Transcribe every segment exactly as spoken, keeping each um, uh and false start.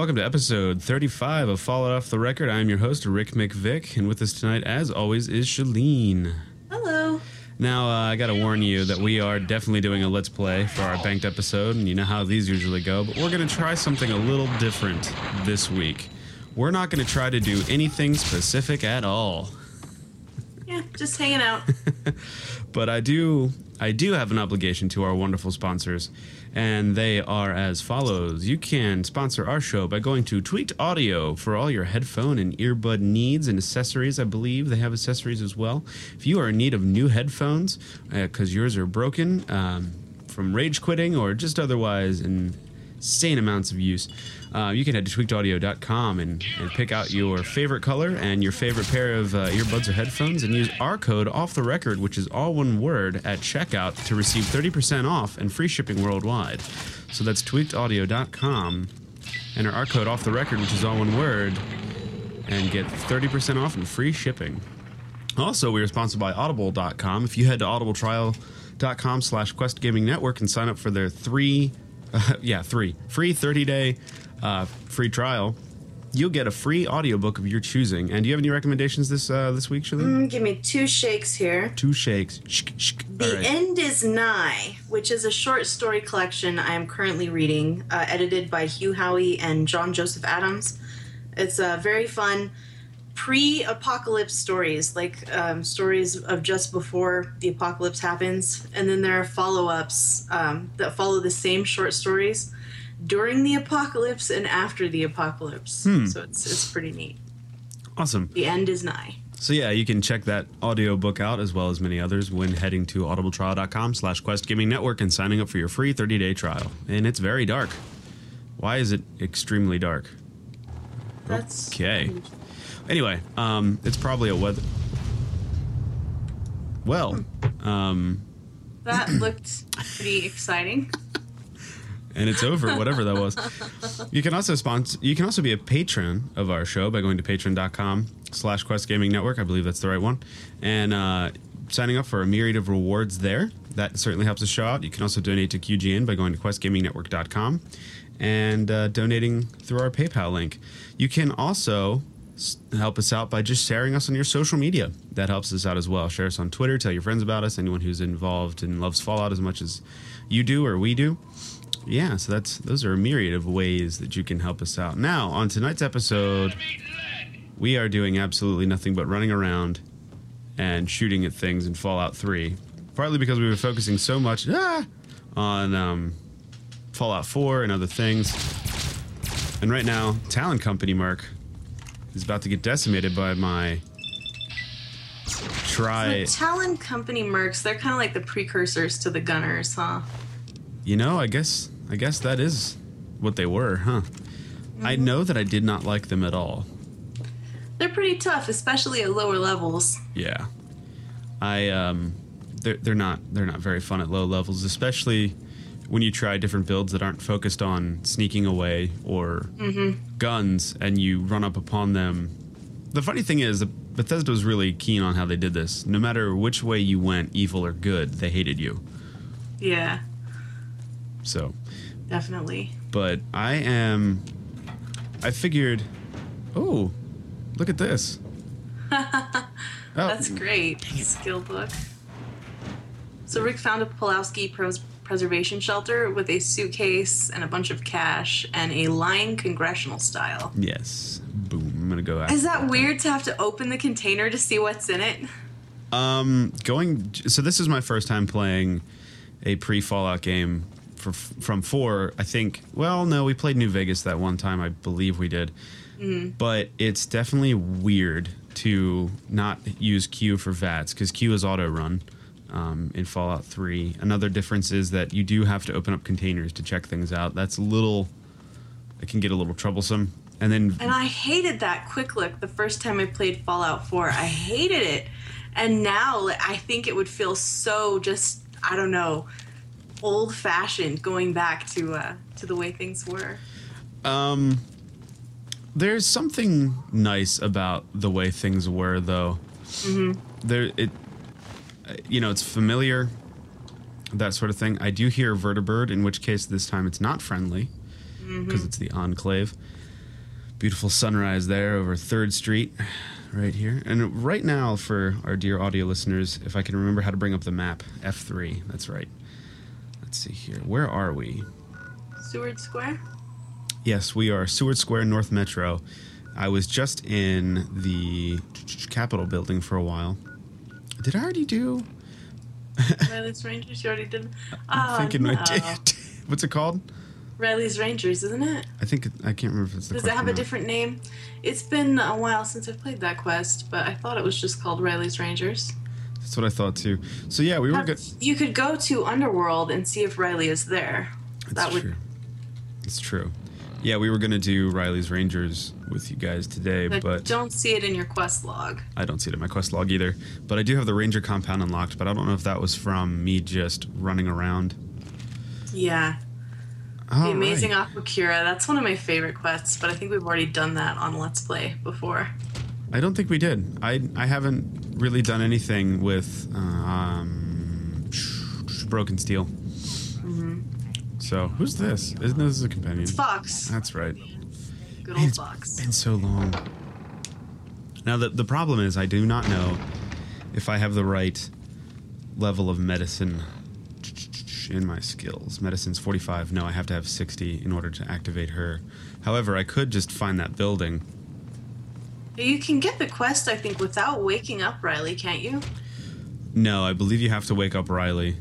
welcome to episode thirty-five of Fallout Off the Record. I am your host, Rick McVic, and with us tonight, as always, is Shaleen. Hello. Now, uh, I gotta warn you that we are definitely doing a Let's Play for our banked episode, and you know how these usually go, but we're gonna try something a little different this week. We're not gonna try to do anything specific at all. Yeah, just hanging out. But I do, I do have an obligation to our wonderful sponsors, and they are as follows. You can sponsor our show by going to Tweaked Audio for all your headphone and earbud needs and accessories. I believe they have accessories as well. If you are in need of new headphones because uh, yours are broken um, from rage quitting or just otherwise in insane amounts of use, uh, you can head to tweaked audio dot com and, and pick out your favorite color and your favorite pair of uh, earbuds or headphones and use our code off the record, which is all one word, at checkout to receive thirty percent off and free shipping worldwide. So that's tweaked audio dot com. Enter our code off the record, which is all one word, and get thirty percent off and free shipping. Also, we are sponsored by audible dot com. If you head to audible trial dot com slash quest gaming network and sign up for their three Uh, yeah, three. Free thirty-day uh, free trial. You'll get a free audiobook of your choosing. And do you have any recommendations this uh, this week, Shaleen? Mm, give me two shakes here. Two shakes. Shk, shk. The right. End is Nigh, which is a short story collection I am currently reading, uh, edited by Hugh Howey and John Joseph Adams. It's a uh, very fun pre-apocalypse stories, like um, stories of just before the apocalypse happens, and then there are follow-ups um, that follow the same short stories during the apocalypse and after the apocalypse. Hmm. So it's it's pretty neat. Awesome. The End is Nigh. So yeah, you can check that audiobook out as well as many others when heading to audible trial dot com slash quest gaming network and signing up for your free thirty-day trial. And it's very dark. Why is it extremely dark? That's okay. Strange. Anyway, um, it's probably a weather. Well, um, that looked pretty exciting. And it's over, whatever that was. You can also sponsor. You can also be a patron of our show by going to patreon dot com slash quest gaming network. I believe that's the right one, and uh, signing up for a myriad of rewards there. That certainly helps us show out. You can also donate to Q G N by going to quest gaming network dot com and uh, donating through our PayPal link. You can also help us out by just sharing us on your social media. That helps us out as well. Share us on Twitter. Tell your friends about us. Anyone who's involved and loves Fallout as much as you do or we do. Yeah, so that's those are a myriad of ways that you can help us out. Now, on tonight's episode, we are doing absolutely nothing but running around and shooting at things in Fallout three. Partly because we were focusing so much ah, on um, Fallout four and other things. And right now, Talon Company, Mark, is about to get decimated by my tri... So the Talon Company mercs, they're kind of like the precursors to the Gunners, huh? You know, I guess I guess that is what they were, huh? Mm-hmm. I know that I did not like them at all. They're pretty tough, especially at lower levels. Yeah. I, um... They're, they're, not, they're not very fun at low levels, especially when you try different builds that aren't focused on sneaking away or mm-hmm. guns and you run up upon them. The funny thing is that Bethesda was really keen on how they did this. No matter which way you went, evil or good, they hated you. Yeah. So. Definitely. But I am... I figured... Oh, look at this. oh. That's great. Skill book. So Rick found a Pulaski pros... preservation shelter with a suitcase and a bunch of cash and a lying congressional style. Yes. Boom. I'm going to go out. Is that, that weird out. to have to open the container to see what's in it? Um, going. So this is my first time playing a pre-Fallout game for, from four. I think, well, no, we played New Vegas that one time. I believe we did. Mm-hmm. But it's definitely weird to not use Q for VATS because Q is auto-run. Um, in Fallout three. Another difference is that you do have to open up containers to check things out. That's a little... It can get a little troublesome. And then... And I hated that quick look the first time I played Fallout four. I hated it. And now I think it would feel so just, I don't know, old-fashioned going back to uh, to the way things were. Um, there's something nice about the way things were, though. Mm-hmm. There... it. You know, it's familiar, that sort of thing. I do hear Vertibird, in which case this time it's not friendly because mm-hmm. it's the Enclave. Beautiful sunrise there over third Street right here. And right now, for our dear audio listeners, if I can remember how to bring up the map, F three, that's right. Let's see here. Where are we? Seward Square? Yes, we are. Seward Square, North Metro. I was just in the Capitol building for a while. Did I already do? Reilly's Rangers, you already did. I'm oh, thinking no. I did. What's it called? Reilly's Rangers, isn't it? I think, I can't remember if it's the Does quest it have a different name? It's been a while since I've played that quest, but I thought it was just called Reilly's Rangers. That's what I thought, too. So, yeah, we have, were good. You could go to Underworld and see if Reilly is there. That's that would- true. It's true. Yeah, we were going to do Reilly's Rangers with you guys today, but, but... don't see it in your quest log. I don't see it in my quest log either, but I do have the Ranger compound unlocked, but I don't know if that was from me just running around. Yeah. All the Amazing right. Aquacura, that's one of my favorite quests, but I think we've already done that on Let's Play before. I don't think we did. I I haven't really done anything with um, Broken Steel. Mm-hmm. So, who's this? Isn't this a companion? It's Fox. That's right. Good old it's Fox. It's been so long. Now, the, the problem is I do not know if I have the right level of medicine in my skills. Medicine's forty-five. No, I have to have sixty in order to activate her. However, I could just find that building. You can get the quest, I think, without waking up Reilly, can't you? No, I believe you have to wake up Reilly.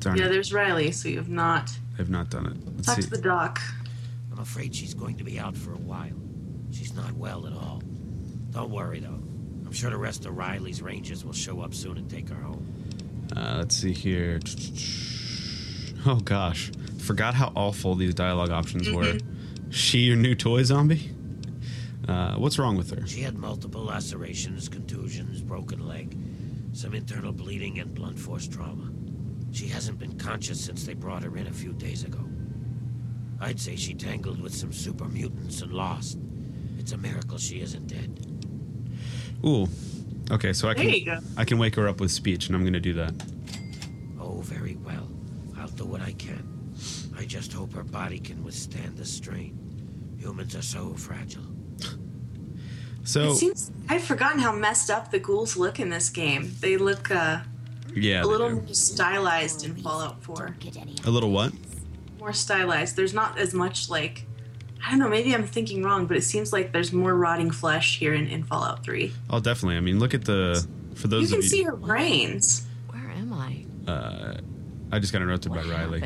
Darn yeah, it. There's Reilly, so you have not. I have not done it. Let's Talk see. to the doc. I'm afraid she's going to be out for a while. She's not well at all. Don't worry, though. I'm sure the rest of Reilly's Rangers will show up soon and take her home. Uh, let's see here. Oh, gosh. Forgot how awful these dialogue options were. Mm-hmm. She your new toy zombie? Uh, what's wrong with her? She had multiple lacerations, contusions, broken leg, some internal bleeding, and blunt force trauma. She hasn't been conscious since they brought her in a few days ago. I'd say she tangled with some super mutants and lost. It's a miracle she isn't dead. Ooh. Okay, so I can I can wake her up with speech, and I'm going to do that. Oh, very well. I'll do what I can. I just hope her body can withstand the strain. Humans are so fragile. So it seems I've forgotten how messed up the ghouls look in this game. They look... Uh, Yeah, a little more stylized in Fallout four. A little what? More stylized. There's not as much, like, I don't know, maybe I'm thinking wrong, but it seems like there's more rotting flesh here in, in Fallout three. Oh, definitely. I mean, look at the, for those of you... You can see her brains. Where am I? Uh, I just got interrupted by Reilly.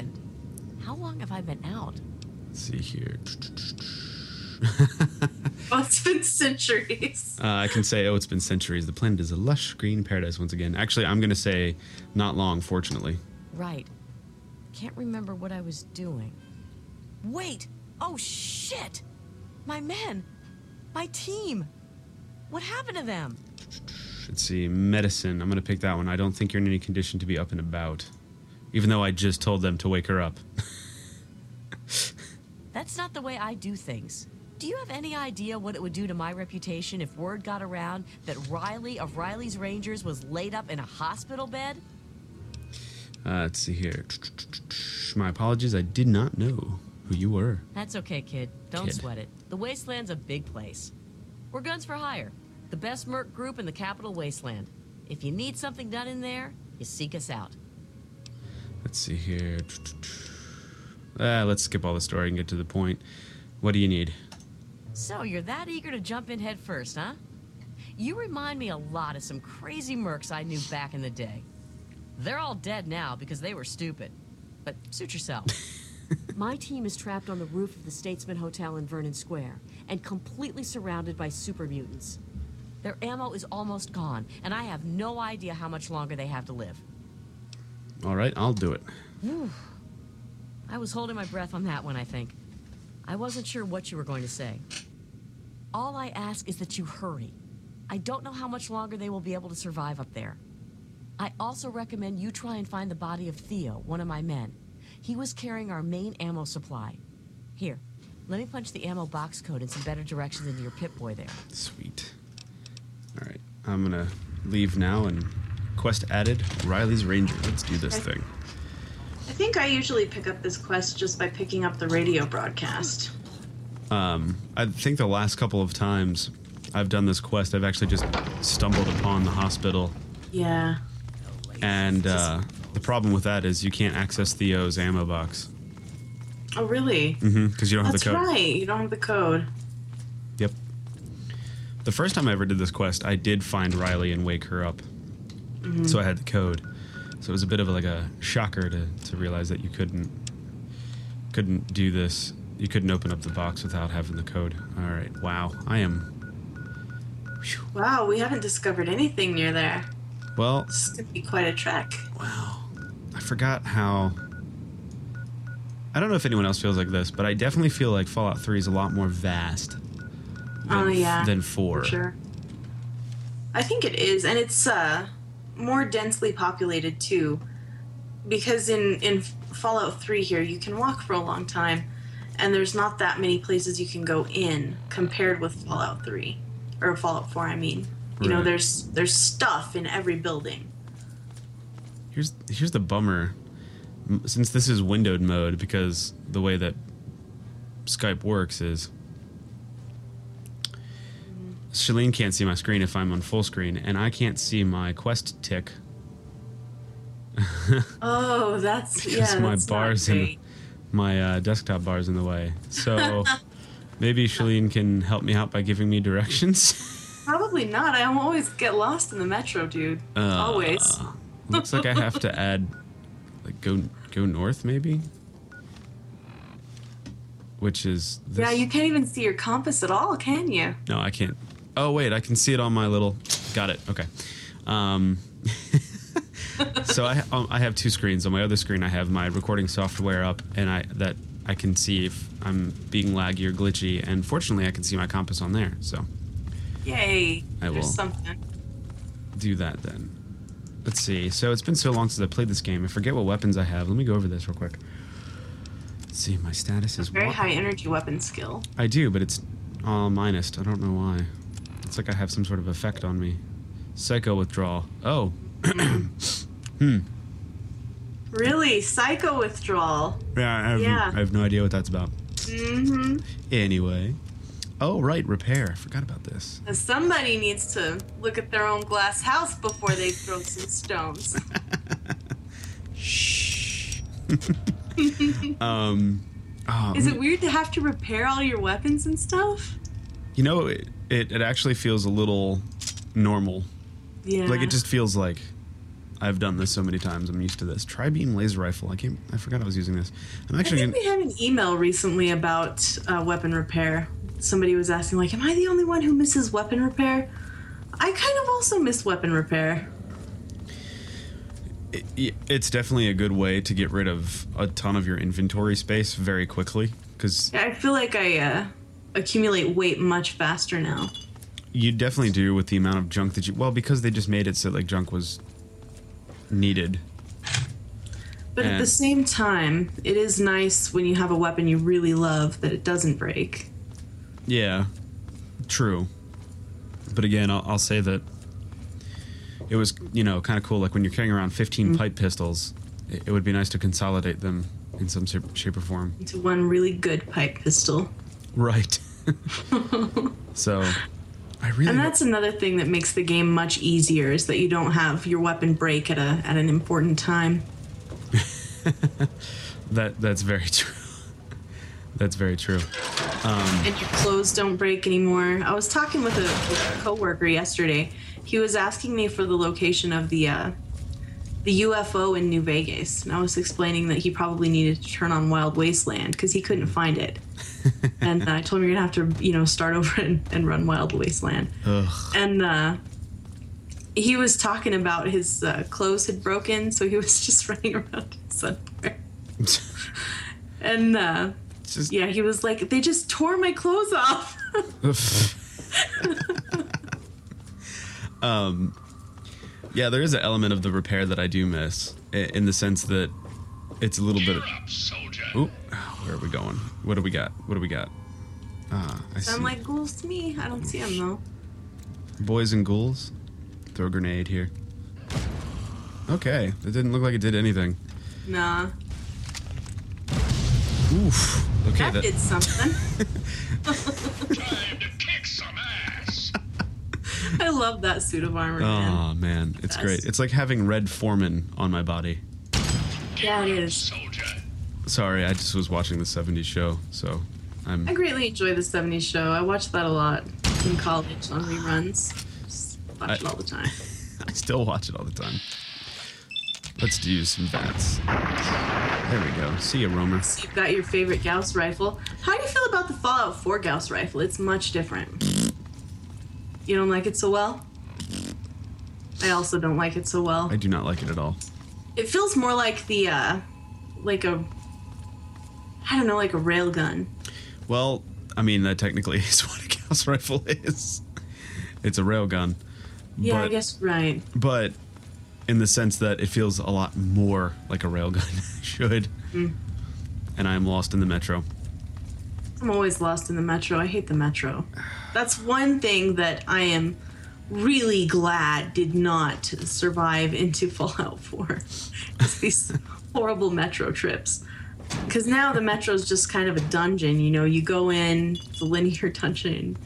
How long have I been out? Let's see here. Oh, it's been centuries. uh, I can say, oh, it's been centuries. The planet is a lush green paradise once again. Actually, I'm going to say not long, fortunately. Right. Can't remember what I was doing. Wait. Oh, shit. My men. My team. What happened to them? Let's see. Medicine. I'm going to pick that one. I don't think you're in any condition to be up and about. Even though I just told them to wake her up. That's not the way I do things. Do you have any idea what it would do to my reputation if word got around that Reilly of Reilly's Rangers was laid up in a hospital bed? Uh, let's see here. My apologies, I did not know who you were. That's okay, kid. Don't kid. sweat it. The Wasteland's a big place. We're guns for hire. The best merc group in the Capital Wasteland. If you need something done in there, you seek us out. Let's see here. Uh, let's skip all the story and get to the point. What do you need? So you're that eager to jump in head first, huh? You remind me a lot of some crazy mercs I knew back in the day. They're all dead now because they were stupid. But suit yourself. My team is trapped on the roof of the Statesman Hotel in Vernon Square and completely surrounded by super mutants. Their ammo is almost gone, and I have no idea how much longer they have to live. All right, I'll do it. Whew. I was holding my breath on that one, I think. I wasn't sure what you were going to say. All I ask is that you hurry. I don't know how much longer they will be able to survive up there. I also recommend you try and find the body of Theo, one of my men. He was carrying our main ammo supply. Here, let me punch the ammo box code in some better directions into your Pip-Boy there. Sweet. All right, I'm gonna leave now and quest added, Reilly's Ranger. Let's do this okay. thing. I think I usually pick up this quest just by picking up the radio broadcast. Um, I think the last couple of times I've done this quest, I've actually just stumbled upon the hospital. Yeah. And uh, the problem with that is you can't access Theo's ammo box. Oh, really? Mm-hmm, because you don't have That's the code. That's right. You don't have the code. Yep. The first time I ever did this quest, I did find Riley and wake her up. Mm-hmm. So I had the code. So it was a bit of like a shocker to, to realize that you couldn't couldn't do this. You couldn't open up the box without having the code. All right. Wow. I am... Whew. Wow, we haven't discovered anything near there. Well... This is going to be quite a trek. Wow. I forgot how... I don't know if anyone else feels like this, but I definitely feel like Fallout three is a lot more vast than, oh, yeah, than four. Sure. I think it is, and it's uh, more densely populated, too. Because in, in Fallout three here, you can walk for a long time, and there's not that many places you can go in compared with Fallout three. Or Fallout four, I mean. You right. know, there's there's stuff in every building. Here's here's the bummer. Since this is windowed mode, because the way that Skype works is... Mm-hmm. Shaleen can't see my screen if I'm on full screen, and I can't see my quest tick. Oh, that's... yeah, that's my bars in, my uh, desktop bar's in the way. So... Maybe Shaleen can help me out by giving me directions. Probably not. I always get lost in the metro, dude. Uh, always. Looks like I have to add, like, go go north, maybe? Which is... This. Yeah, you can't even see your compass at all, can you? No, I can't. Oh, wait, I can see it on my little... Got it. Okay. Um, so I, um, I have two screens. On my other screen, I have my recording software up, and I that... I can see if I'm being laggy or glitchy, and fortunately I can see my compass on there, so... Yay! I will something. do that then. Let's see, so it's been so long since I played this game, I forget what weapons I have. Let me go over this real quick. Let's see, my status is... Very high energy weapon skill. I do, but it's all minused. I don't know why. It's like I have some sort of effect on me. Psycho-withdrawal. Oh. hmm. Really? Psycho-withdrawal. Yeah I, have, yeah, I have no idea what that's about. Mm-hmm. Anyway. Oh, right, repair. I forgot about this. Now somebody needs to look at their own glass house before they throw some stones. Shh. um, oh, Is it weird to have to repair all your weapons and stuff? You know, it, it, it actually feels a little normal. Yeah. Like, it just feels like... I've done this so many times. I'm used to this. Tri-beam laser rifle. I can't. I forgot I was using this. I'm actually. I think we had an email recently about uh, weapon repair. Somebody was asking, like, "Am I the only one who misses weapon repair?" I kind of also miss weapon repair. It, it's definitely a good way to get rid of a ton of your inventory space very quickly, because yeah, I feel like I uh, accumulate weight much faster now. You definitely do with the amount of junk that you. Well, because they just made it so like junk was. Needed. But and at the same time, it is nice when you have a weapon you really love that it doesn't break. Yeah, true. But again, I'll, I'll say that it was, you know, kind of cool. Like when you're carrying around fifteen mm-hmm. pipe pistols, it, it would be nice to consolidate them in some shape or form. Into one really good pipe pistol. Right. So... I really and that's another thing that makes the game much easier is that you don't have your weapon break at a at an important time. that that's very true. That's very true. Um, and your clothes don't break anymore. I was talking with a, with a coworker yesterday. He was asking me for the location of the uh, the U F O in New Vegas, and I was explaining that he probably needed to turn on Wild Wasteland because he couldn't find it. And I told him you're gonna have to, you know, start over and, and run Wild Wasteland. Ugh. And uh, he was talking about his uh, clothes had broken, so he was just running around in his underwear. And uh, just... yeah, he was like, "They just tore my clothes off." um, yeah, there is an element of the repair that I do miss, in the sense that it's a little Gear bit. Of... Up, soldier. Ooh. Where are we going? What do we got? What do we got? Ah, I Sound see. like ghouls to me. I don't see them, though. Boys and ghouls? Throw a grenade here. Okay. It didn't look like it did anything. Nah. Oof. Okay, that, that did something. love that suit of armor. Oh man, man. It's Best. great. It's like having Red Foreman on my body. Yeah, it is. Sorry, I just was watching the seventies show, so I'm. I greatly enjoy the seventies show. I watched that a lot in college on reruns. Just watch I, it all the time. I still watch it all the time. Let's do some VATS. There we go. See ya, Romer. So you've got your favorite Gauss rifle. How do you feel about the Fallout four Gauss rifle? It's much different. You don't like it so well? I also don't like it so well. I do not like it at all. It feels more like the, uh, like a, I don't know, like a railgun. Well, I mean, that technically is what a Gauss rifle is. It's a railgun. Yeah, but, I guess, right. But... in the sense that it feels a lot more like a railgun should. Mm. And I'm lost in the metro. I'm always lost in the metro. I hate the metro. That's one thing that I am really glad did not survive into Fallout four. It's these horrible metro trips. Because now the metro is just kind of a dungeon. You know, you go in, it's a linear dungeon,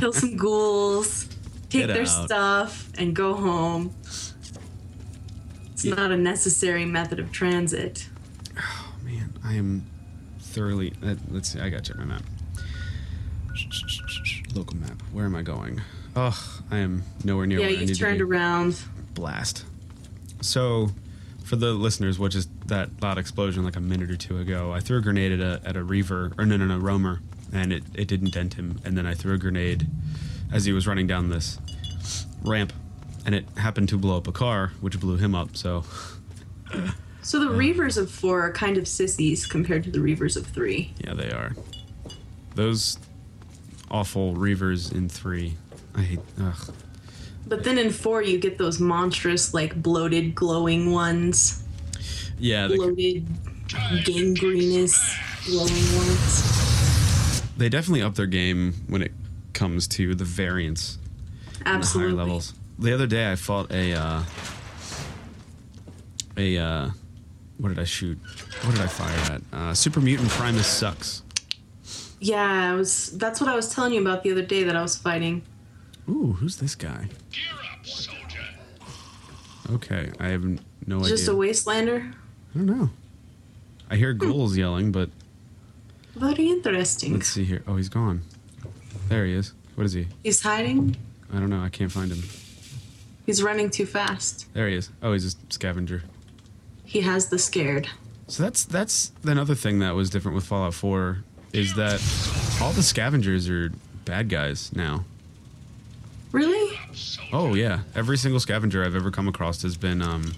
kill some ghouls, take their stuff, and go home. It's not a necessary method of transit. Oh, man. I am thoroughly... Uh, let's see. I got to check my map. Local map. Where am I going? Oh, I am nowhere near yeah, where I need to be. Yeah, you turned around. Blast. So, for the listeners, which is that loud explosion like a minute or two ago, I threw a grenade at a, at a Reaver... Or no, no, no, Romer. And it, it didn't dent him. And then I threw a grenade as he was running down this ramp. And it happened to blow up a car, which blew him up, so... So the yeah. Reavers of four are kind of sissies compared to the Reavers of three. Yeah, they are. Those awful Reavers in three. I hate... Ugh. But then in four, you get those monstrous, like, bloated, glowing ones. Yeah. The bloated, gangrenous, glowing ones. They definitely up their game when it comes to the variants. Absolutely. The higher levels. The other day I fought a, uh, a, uh, what did I shoot? What did I fire at? Uh, Super Mutant Primus Sucks. Yeah, I was, that's what I was telling you about the other day that I was fighting. Ooh, who's this guy? Gear up, soldier. Okay, I have no idea. Just a wastelander? I don't know. I hear ghouls yelling, but... Very interesting. Let's see here. Oh, he's gone. There he is. What is he? He's hiding? I don't know. I can't find him. He's running too fast. There he is. Oh, he's a scavenger. He has the scared. So that's that's another thing that was different with Fallout four is that all the scavengers are bad guys now. Really? Oh, yeah. Every single scavenger I've ever come across has been um,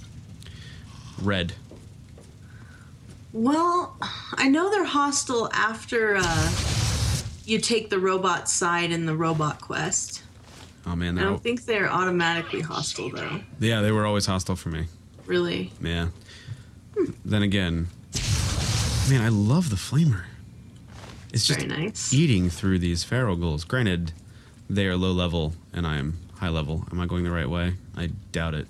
red. Well, I know they're hostile after uh, you take the robot side in the robot quest. Oh, man, I don't think they're automatically hostile, though. Yeah, they were always hostile for me. Really? Yeah. Hmm. Then again, man, I love the flamer. It's just Very nice. eating through these feral ghouls. Granted, they are low level, and I am high level. Am I going the right way? I doubt it.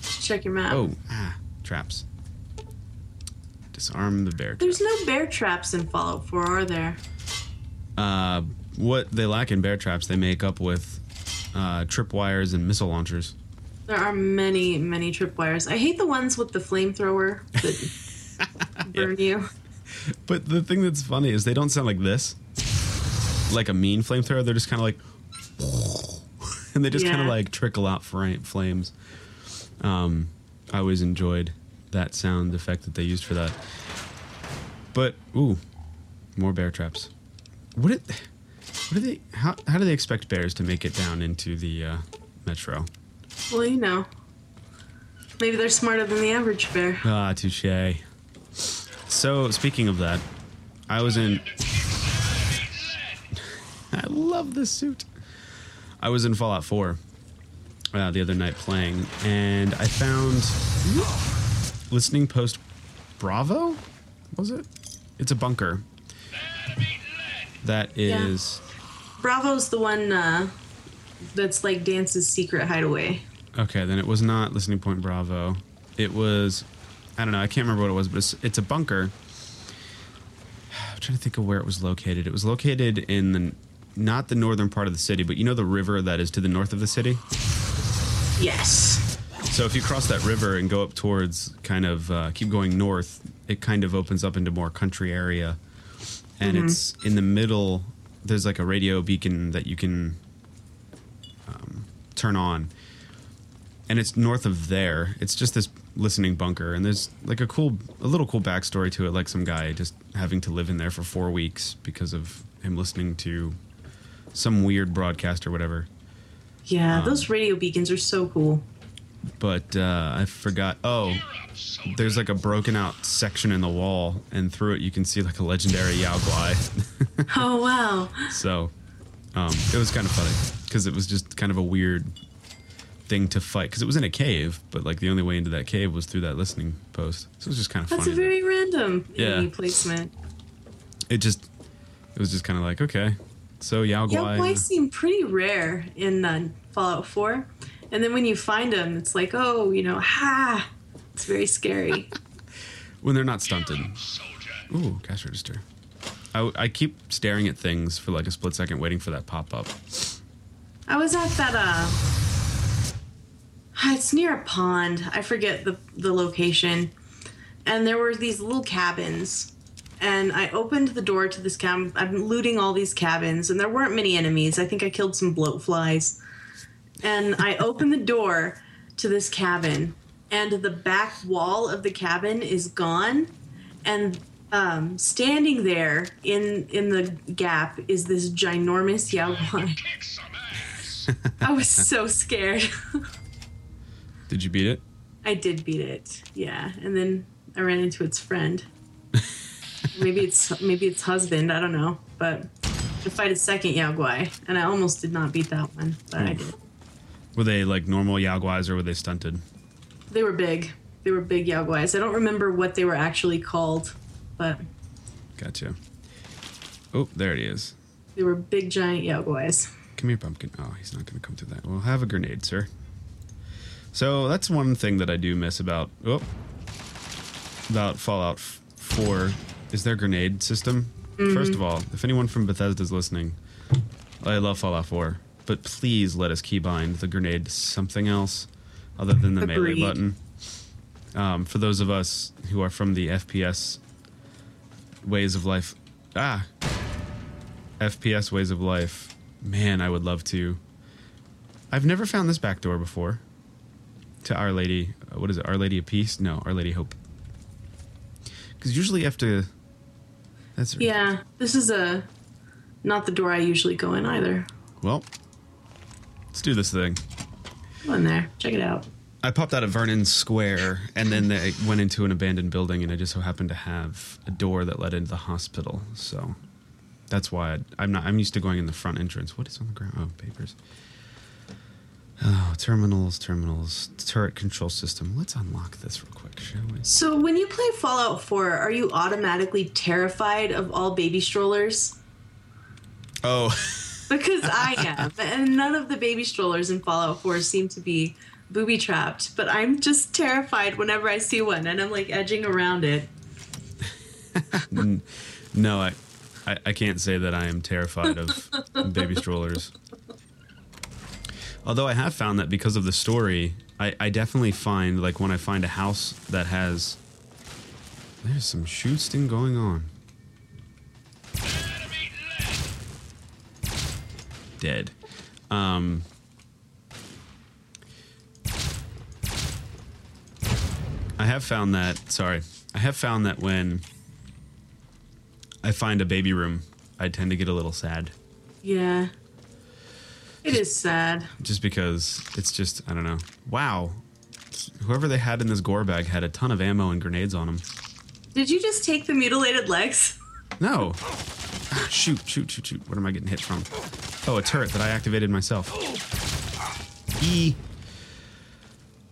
Check your map. Oh, ah, traps. Disarm the bear traps. There's no bear traps in Fallout four, are there? Uh, what they lack in bear traps, they make up with... Uh, tripwires and missile launchers. There are many, many tripwires. I hate the ones with the flamethrower that burn yeah. you. But the thing that's funny is they don't sound like this. Like a mean flamethrower. They're just kind of like... And they just yeah. kind of like trickle out flames. Um, I always enjoyed that sound effect that they used for that. But, ooh. More bear traps. What it... What do they? How, how do they expect bears to make it down into the uh, metro? Well, you know, maybe they're smarter than the average bear. Ah, touche. So, speaking of that, I was in... I love this suit. I was in Fallout four uh, the other night playing, and I found Listening Post Bravo? Was it? It's a bunker. That is... Yeah. Bravo's the one uh, that's like Dance's secret hideaway. Okay, then it was not Listening Point Bravo. It was, I don't know, I can't remember what it was, but it's, it's a bunker. I'm trying to think of where it was located. It was located in the not the northern part of the city, but you know the river that is to the north of the city? Yes. So if you cross that river and go up towards kind of, uh, keep going north, it kind of opens up into more country area. And mm-hmm. it's in the middle, there's like a radio beacon that you can um, turn on. And it's north of there. It's just this listening bunker. And there's like a cool, a little cool backstory to it. Like some guy just having to live in there for four weeks because of him listening to some weird broadcast or whatever. Yeah, um, those radio beacons are so cool. But uh, I forgot. Oh, there's like a broken out section in the wall. And through it, you can see like a legendary Yao Guai. Oh, wow. So um, it was kind of funny because it was just kind of a weird thing to fight, because it was in a cave, but like the only way into that cave was through that listening post. So it was just kind of funny. That's a very random yeah. placement. It just, it was just kind of like, okay, so Yao Guai. Yao Guai seem pretty rare in uh, Fallout four, and then when you find them, it's like, oh, you know, ha! It's very scary. When they're not stunted. Ooh, cash register. I, I keep staring at things for like a split second, waiting for that pop up. I was at that uh. It's near a pond. I forget the, the location. And there were these little cabins. And I opened the door to this cabin. I'm looting all these cabins. And there weren't many enemies. I think I killed some bloatflies. And I opened the door to this cabin. And the back wall of the cabin is gone. And um, standing there in in the gap is this ginormous Yao Guai. I was so scared. Did you beat it? I did beat it, yeah. And then I ran into its friend. maybe it's maybe its husband, I don't know. But I fight a second Yao Guai, and I almost did not beat that one, but Oof. I did. Were they like normal Yao Guais or were they stunted? They were big. They were big Yao Guais. I don't remember what they were actually called, but... Gotcha. Oh, there it is. They were big, giant Yao Guais. Come here, pumpkin. Oh, he's not going to come through that. Well, have a grenade, sir. So that's one thing that I do miss about oh, about Fallout four is their grenade system. Mm-hmm. First of all, if anyone from Bethesda is listening, I love Fallout four, but please let us keybind the grenade to something else other than the Agreed. melee button. Um, for those of us who are from the F P S ways of life, ah, F P S ways of life, man, I would love to. I've never found this back door before. To Our Lady, what is it, Our Lady of Peace? No, Our Lady Hope. Because usually you have to... That's yeah, this is a not the door I usually go in either. Well, let's do this thing. Go in there. Check it out. I popped out of Vernon Square, and then they went into an abandoned building, and I just so happened to have a door that led into the hospital. So that's why I'd, I'm not... I'm used to going in the front entrance. What is on the ground? Oh, papers. Oh, terminals, terminals, turret control system. Let's unlock this real quick, shall we? So when you play Fallout four, are you automatically terrified of all baby strollers? Oh. Because I am. And none of the baby strollers in Fallout four seem to be booby-trapped. But I'm just terrified whenever I see one, and I'm, like, edging around it. No, I, I, I can't say that I am terrified of baby strollers. Although I have found that because of the story, I, I definitely find, like, when I find a house that has... There's some shooting going on. Dead. Um... I have found that... Sorry. I have found that when I find a baby room, I tend to get a little sad. Yeah. It is sad. Just because it's just, I don't know. Wow. Whoever they had in this gore bag had a ton of ammo and grenades on them. Did you just take the mutilated legs? No. Ah, shoot, shoot, shoot, shoot. What am I getting hit from? Oh, a turret that I activated myself. E.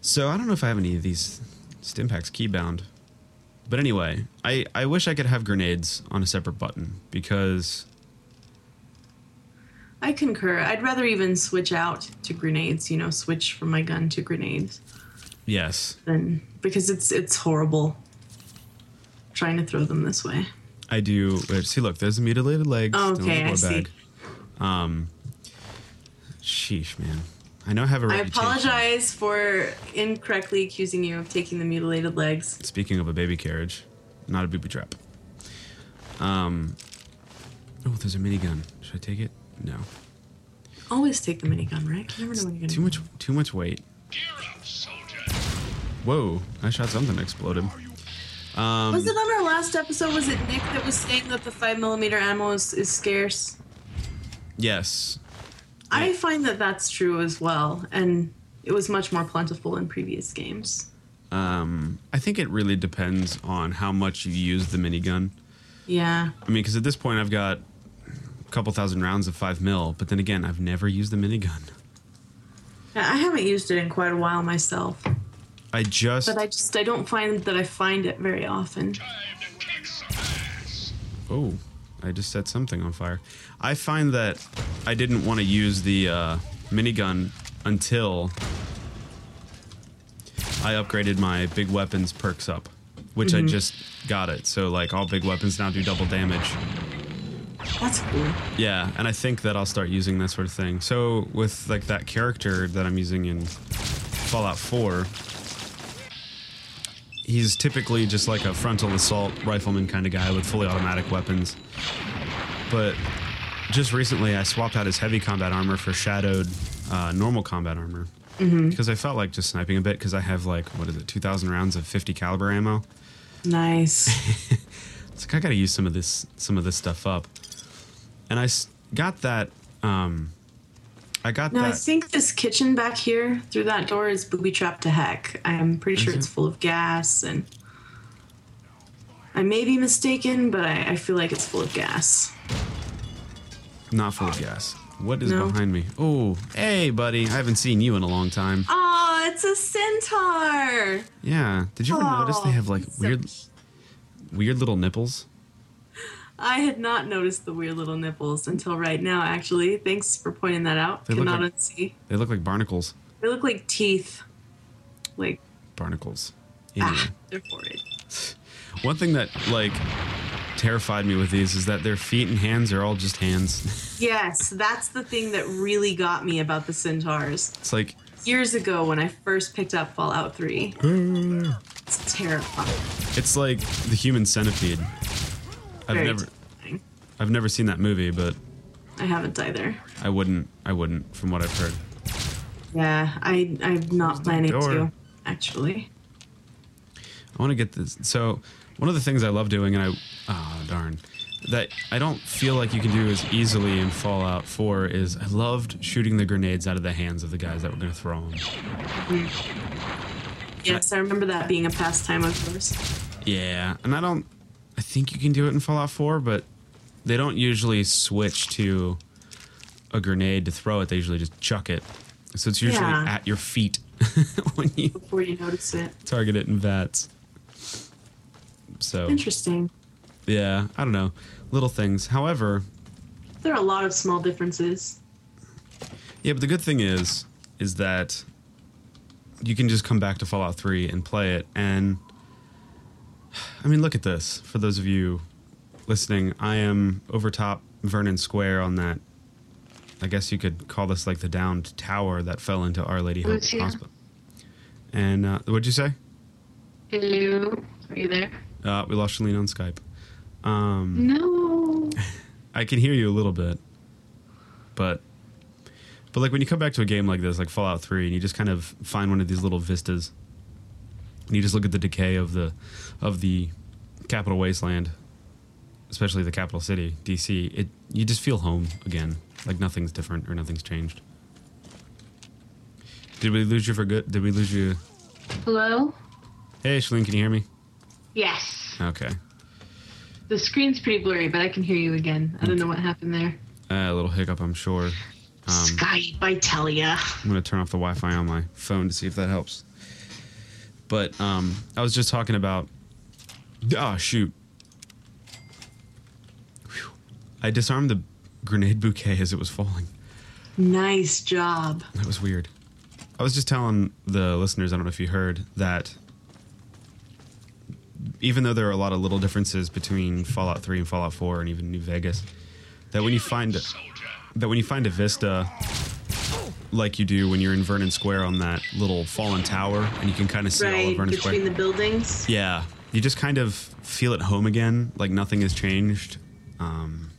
So I don't know if I have any of these Stimpaks keybound. But anyway, I, I wish I could have grenades on a separate button because... I concur. I'd rather even switch out to grenades, you know, switch from my gun to grenades. Yes. Than, because it's it's horrible trying to throw them this way. I do. Wait, see, look, there's a mutilated leg. Oh, okay, I bag. see. Um, sheesh, man. I know I have a reputation. I apologize for incorrectly accusing you of taking the mutilated legs. Speaking of a baby carriage, not a booby trap. Um, oh, there's a minigun. Should I take it? No. Always take the minigun, right? You never know when you're gonna. Too much, too much weight. Gear up, soldier. Whoa! I shot something that exploded. Um, was it on our last episode? Was it Nick that was saying that the five millimeter ammo is, is scarce? Yes. I yeah. find that that's true as well, and it was much more plentiful in previous games. Um, I think it really depends on how much you use the minigun. Yeah. I mean, because at this point I've got a couple thousand rounds of five mil, but then again, I've never used the minigun. I haven't used it in quite a while myself. I just... But I just, I don't find that I find it very often. Oh, I just set something on fire. I find that I didn't want to use the uh, minigun until I upgraded my big weapons perks up, which mm-hmm. I just got it. So, like, all big weapons now do double damage. That's cool. Yeah, and I think that I'll start using that sort of thing. So, with, like, that character that I'm using in Fallout four... He's typically just like a frontal assault rifleman kind of guy with fully automatic weapons. But just recently I swapped out his heavy combat armor for shadowed uh, normal combat armor. Mm-hmm. Because I felt like just sniping a bit because I have like, what is it, two thousand rounds of fifty caliber ammo. Nice. It's like I got to use some of this some of this stuff up. And I got that... Um, I got no, that. I think this kitchen back here through that door is booby trapped to heck. I'm pretty is sure it? It's full of gas, and I may be mistaken, but I, I feel like it's full of gas. Not full of gas. What is no. behind me? Oh, hey, buddy! I haven't seen you in a long time. Oh, it's a centaur. Yeah. Did you ever oh, notice they have like weird, so weird little nipples? I had not noticed the weird little nipples until right now, actually. Thanks for pointing that out. They Cannot like, unsee. They look like barnacles. They look like teeth. Like barnacles. Anyway. Ah, they're horrid. One thing that, like, terrified me with these is that their feet and hands are all just hands. Yes, that's the thing that really got me about the centaurs. It's like... Years ago when I first picked up Fallout three. Uh, it's terrifying. It's like the human centipede. I've Very never, terrifying. I've never seen that movie, but I haven't either. I wouldn't, I wouldn't, from what I've heard. Yeah, I, I'm not planning to, actually. I want to get this. So, one of the things I love doing, and I, oh darn, that I don't feel like you can do as easily in Fallout four is I loved shooting the grenades out of the hands of the guys that were going to throw them. Yes, I, I remember that being a pastime of yours. Yeah, and I don't. I think you can do it in Fallout four, but they don't usually switch to a grenade to throw it. They usually just chuck it. So it's usually yeah. at your feet when you before you notice it. Target it in VATS. So interesting. Yeah, I don't know. Little things. However, there are a lot of small differences. Yeah, but the good thing is is that you can just come back to Fallout three and play it, and I mean, look at this. For those of you listening, I am over top Vernon Square on that. I guess you could call this like the downed tower that fell into Our Lady Hospital. And uh, what'd you say? Hello. Are you there? Uh, we lost Shaleen on Skype. Um, no. I can hear you a little bit. But, but like when you come back to a game like this, like Fallout three, and you just kind of find one of these little vistas. And you just look at the decay of the of the Capital Wasteland, especially the capital city, D C. It you just feel home again, like nothing's different or nothing's changed. Did we lose you for good? Did we lose you? Hello? Hey, Shaleen, can you hear me? Yes. Okay. The screen's pretty blurry, but I can hear you again. I don't know what happened there. Uh, a little hiccup, I'm sure. Um, Skype, I tell ya. I'm going to turn off the Wi-Fi on my phone to see if that helps. But um, I was just talking about... Ah, oh, shoot. Whew. I disarmed the grenade bouquet as it was falling. Nice job. That was weird. I was just telling the listeners, I don't know if you heard, that even though there are a lot of little differences between Fallout three and Fallout four and even New Vegas, that when you find... that when you find a vista like you do when you're in Vernon Square on that little fallen tower, and you can kind of see right, all of Vernon between Square. Between the buildings? Yeah. You just kind of feel at home again, like nothing has changed. Um,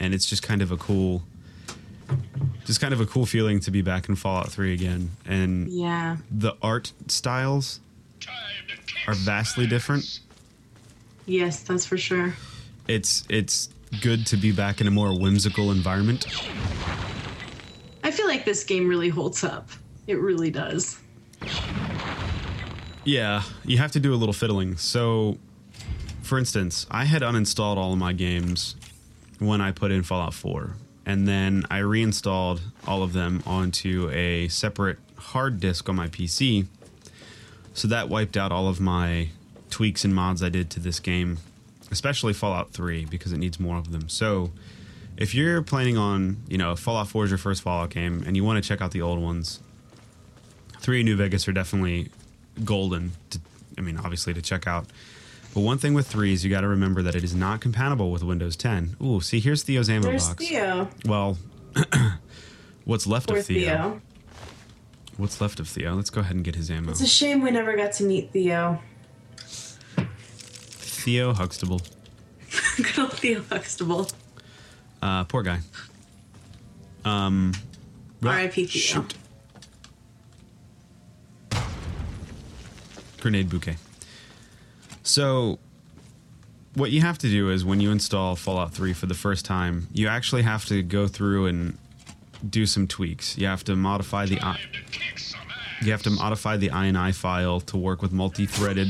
and it's just kind of a cool... Just kind of a cool feeling to be back in Fallout three again. And yeah. the art styles are vastly different. Yes, that's for sure. It's it's good to be back in a more whimsical environment. I feel like this game really holds up. It really does. Yeah, you have to do a little fiddling. So, for instance, I had uninstalled all of my games when I put in Fallout four. And then I reinstalled all of them onto a separate hard disk on my P C. So that wiped out all of my tweaks and mods I did to this game, especially Fallout three, because it needs more of them. So if you're planning on, you know, if Fallout four is your first Fallout game and you want to check out the old ones, three and New Vegas are definitely golden, to, I mean, obviously to check out. But one thing with three is you got to remember that it is not compatible with Windows ten. Ooh, see, here's Theo's ammo There's box. Theo. Well, what's left Poor of Theo. Theo? What's left of Theo? Let's go ahead and get his ammo. It's a shame we never got to meet Theo. Theo Huxtable. Good old Theo Huxtable. Uh, poor guy. Um, R I P Theo. Shoot. Grenade bouquet. So what you have to do is when you install Fallout three for the first time, you actually have to go through and do some tweaks. You have to modify the I- you have to modify the I N I file to work with multi-threaded.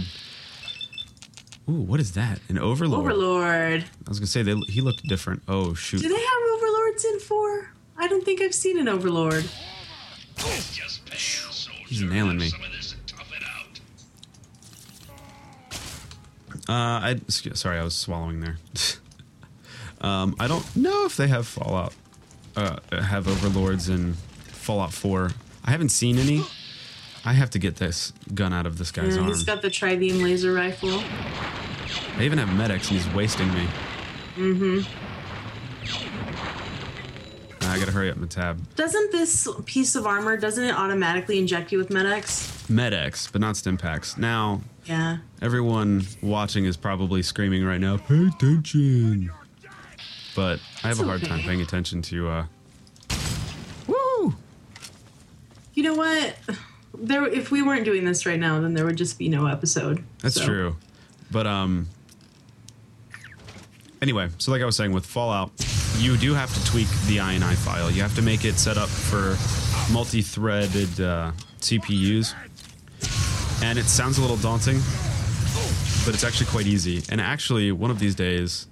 Ooh, what is that? An overlord. Overlord. I was gonna say they, he looked different. Oh shoot. Do they have overlords in four? I don't think I've seen an overlord. He's nailing me. Uh, I sorry, I was swallowing there. um, I don't know if they have Fallout, uh, have overlords in Fallout four. I haven't seen any. I have to get this gun out of this guy's yeah, arm. He's got the tri-beam laser rifle. I even have medics, and he's wasting me. Mm-hmm. I gotta hurry up my tab. Doesn't this piece of armor, doesn't it automatically inject you with medics? Medics, but not stimpaks. Now... Yeah. Everyone watching is probably screaming right now, pay attention. But I have it's a hard okay. time paying attention to, uh... Woo! You know what? There, if we weren't doing this right now, then there would just be no episode. That's so. true. But, um... Anyway, so like I was saying, with Fallout, you do have to tweak the I N I file. You have to make it set up for multi-threaded uh, C P Us. And it sounds a little daunting, but it's actually quite easy. And actually, one of these days,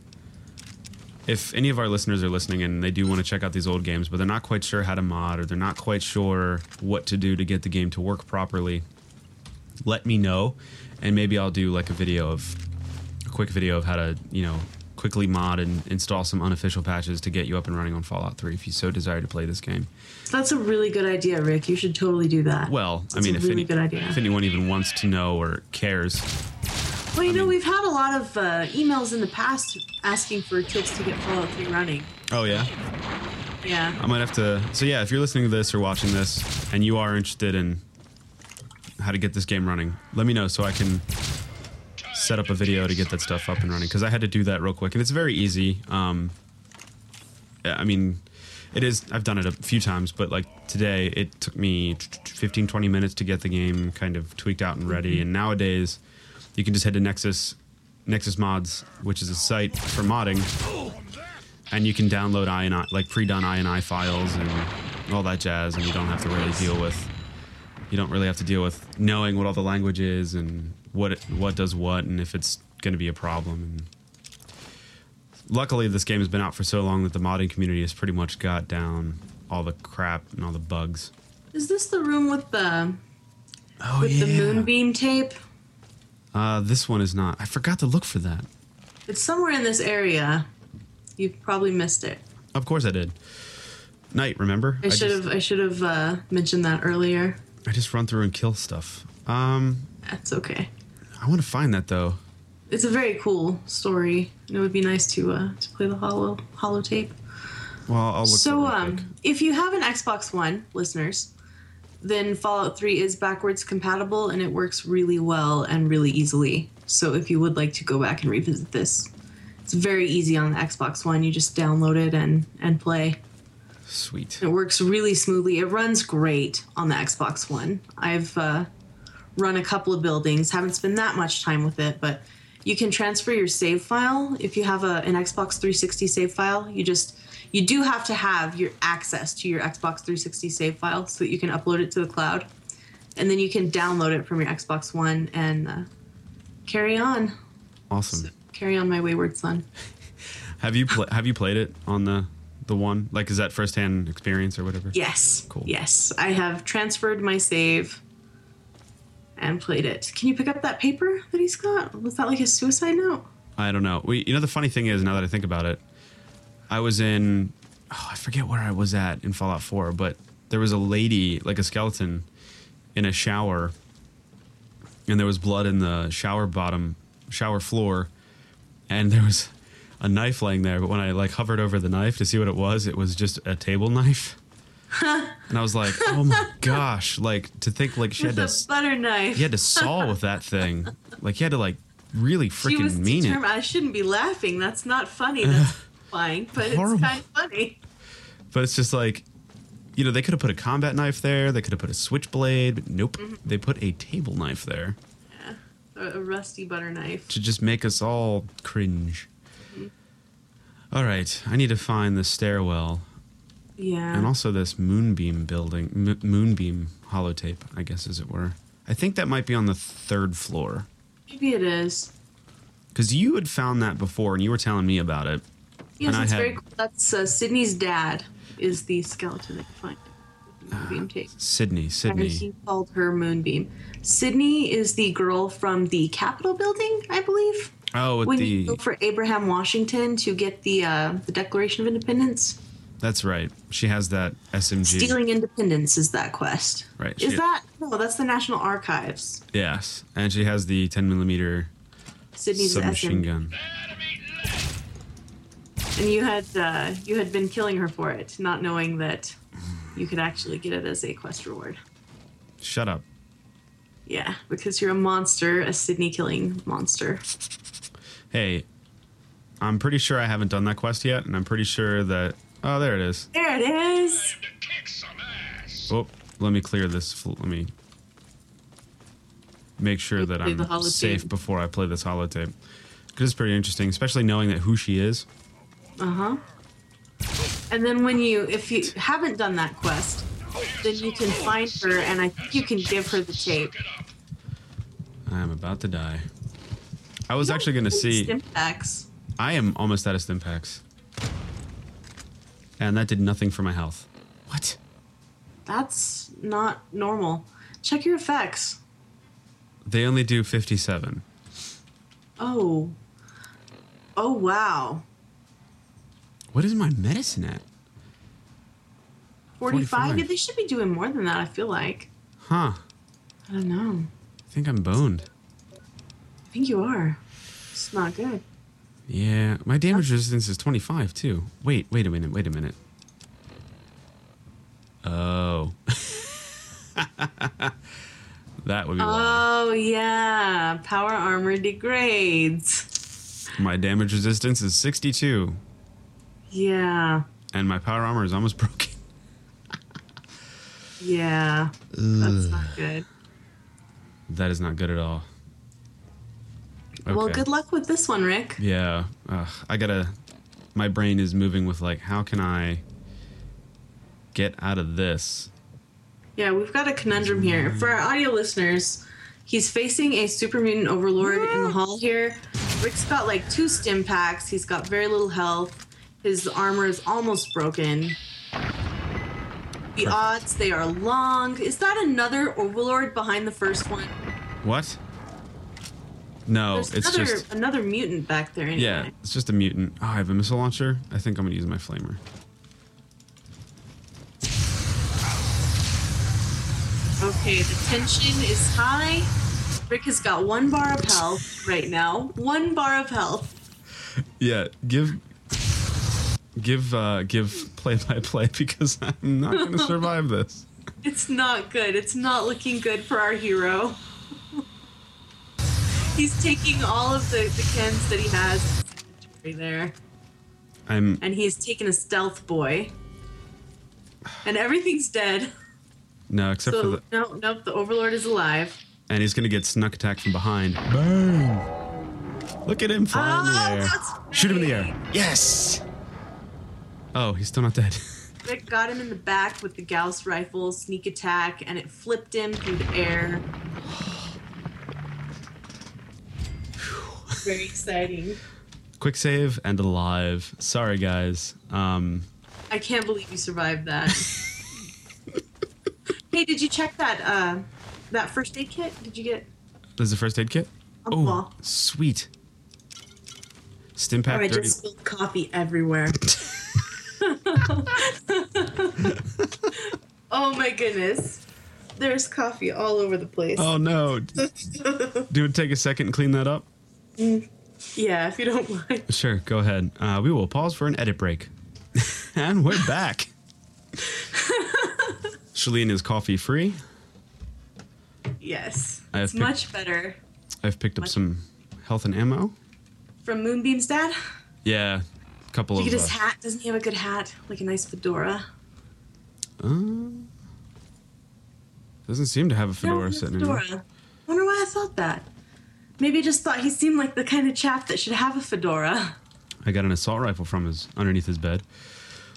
if any of our listeners are listening and they do want to check out these old games, but they're not quite sure how to mod or they're not quite sure what to do to get the game to work properly, let me know. And maybe I'll do like a video of a quick video of how to, you know, quickly mod and install some unofficial patches to get you up and running on Fallout three if you so desire to play this game. That's a really good idea, Rick. You should totally do that. Well, That's I mean, a if, really any, good idea. if anyone even wants to know or cares. Well, you I know, mean, we've had a lot of uh, emails in the past asking for tips to get Fallout three running. Oh, yeah? Yeah. I might have to... So, yeah, if you're listening to this or watching this and you are interested in how to get this game running, let me know so I can... set up a video to get that stuff up and running, because I had to do that real quick, and it's very easy. Um, I mean, it is. I've done it a few times, but like today, it took me fifteen, twenty minutes to get the game kind of tweaked out and ready. Mm-hmm. And nowadays, you can just head to Nexus, Nexus Mods, which is a site for modding, and you can download I N I, like pre-done I N I files and all that jazz, and you don't have to really deal with. You don't really have to deal with knowing what all the language is and. What it, what does what and if it's going to be a problem. And luckily, this game has been out for so long that the modding community has pretty much got down all the crap and all the bugs. Is this the room with the oh, with yeah. the moonbeam tape? Uh, this one is not. I forgot to look for that. It's somewhere in this area. You've probably missed it. Of course I did. Night, remember? I should have I should have uh, mentioned that earlier. I just run through and kill stuff. Um, That's okay. I want to find that, though. It's a very cool story, and it would be nice to uh, to play the holo holotape. Well, I'll look. So, um, if you have an Xbox One, listeners, then Fallout three is backwards compatible and it works really well and really easily. So, if you would like to go back and revisit this, it's very easy on the Xbox One. You just download it and and play. Sweet. It works really smoothly. It runs great on the Xbox One. I've uh, run a couple of buildings. Haven't spent that much time with it, but you can transfer your save file. If you have a, an Xbox three sixty save file, you just you do have to have your access to your Xbox three sixty save file so that you can upload it to the cloud, and then you can download it from your Xbox One and uh, carry on. Awesome. So, carry on, my wayward son. have you pl- have you played it on the? The one? Like, is that first-hand experience or whatever? Yes. Cool. Yes. I have transferred my save and played it. Can you pick up that paper that he's got? Was that like a suicide note? I don't know. We, you know, the funny thing is, now that I think about it, I was in... Oh, I forget where I was at in Fallout four, but there was a lady, like a skeleton, in a shower, and there was blood in the shower bottom, shower floor, and there was... a knife laying there, but when I like hovered over the knife to see what it was, it was just a table knife. And I was like, oh my gosh, like to think like she with had to butter knife. You had to saw with that thing. Like you had to like really freaking mean determined. It. I shouldn't be laughing. That's not funny. That's fine, but horrible. It's kind of funny. But it's just like, you know, they could have put a combat knife there. They could have put a switchblade, but nope. Mm-hmm. They put a table knife there. Yeah. A rusty butter knife. To just make us all cringe. All right, I need to find the stairwell. Yeah. And also this moonbeam building, m- moonbeam holotape, I guess, as it were. I think that might be on the third floor. Maybe it is. Because you had found that before, and you were telling me about it. Yes, it's had, very cool. That's uh, Sydney's dad is the skeleton that you find. Moonbeam uh, tape. Sydney, Sydney. He called her Moonbeam. Sydney is the girl from the Capitol building, I believe. Oh, with when the you go for Abraham Washington to get the uh, the Declaration of Independence. That's right. She has that S M G. Stealing Independence is that quest. Right. Is that no? That's the National Archives. Yes, and she has the ten millimeter submachine gun. And you had uh, you had been killing her for it, not knowing that you could actually get it as a quest reward. Shut up. Yeah, because you're a monster, a Sydney killing monster. Hey, I'm pretty sure I haven't done that quest yet, and I'm pretty sure that... Oh, there it is. There it is. Oh, let me clear this. Let me make sure that I'm safe before I play this holotape. Because it's pretty interesting, especially knowing that who she is. Uh-huh. And then when you... If you haven't done that quest, then you can find her, and I think you can give her the tape. I'm about to die. I was actually going to see... Stimpaks. I am almost out of Stimpaks. And that did nothing for my health. What? That's not normal. Check your effects. They only do fifty-seven. Oh. Oh, wow. What is my medicine at? forty-five? Yeah, they should be doing more than that, I feel like. Huh. I don't know. I think I'm boned. I think you are. It's not good. Yeah, my damage resistance is twenty-five too. Wait, wait a minute, wait a minute. Oh. That would be wild. Oh, yeah. Power armor degrades. My damage resistance is sixty-two. Yeah. And my power armor is almost broken. Yeah. Ugh. That's not good. That is not good at all. Okay. Well, good luck with this one, Rick. Yeah. Uh, I gotta... My brain is moving with, like, how can I get out of this? Yeah, we've got a conundrum here. For our audio listeners, he's facing a super mutant overlord in the hall here. Rick's got, like, two stim packs. He's got very little health. His armor is almost broken. The odds, they are long. Is that another overlord behind the first one? What? No, There's it's another, just... another mutant back there anyway. Yeah, it's just a mutant. Oh, I have a missile launcher. I think I'm going to use my flamer. Okay, the tension is high. Rick has got one bar of health right now. One bar of health. Yeah, give... give uh, give play-by-play because I'm not going to survive this. It's not good. It's not looking good for our hero. He's taking all of the, the cans that he has there. I'm, and he's taken a stealth boy. And everything's dead. No, except so, for the... No, no, the Overlord is alive. And he's going to get snuck attack from behind. Boom! Look at him flying oh, in the air. Right. Shoot him in the air. Yes! Oh, he's still not dead. Rick got him in the back with the Gauss rifle, sneak attack, and it flipped him through the air. Very exciting. Quick save and alive. Sorry, guys. Um, I can't believe you survived that. Hey, did you check that uh, that first aid kit? Did you get? There's a first aid kit? Oh, wall. Sweet. Stimpak. Oh, I just spilled coffee everywhere. Oh my goodness. There's coffee all over the place. Oh no. Do it take a second and clean that up? Mm. Yeah, if you don't mind. Sure, go ahead. Uh, we will pause for an edit break. And we're back. Shaleen is coffee free. Yes. It's picked, much better. I've picked much up some health and ammo. From Moonbeam's dad? Yeah. A couple Did of... Did he get his uh, hat? Doesn't he have a good hat? Like a nice fedora? Um, doesn't seem to have a fedora no, sitting fedora. in there. I wonder why I thought that. Maybe I just thought he seemed like the kind of chap that should have a fedora. I got an assault rifle from his underneath his bed.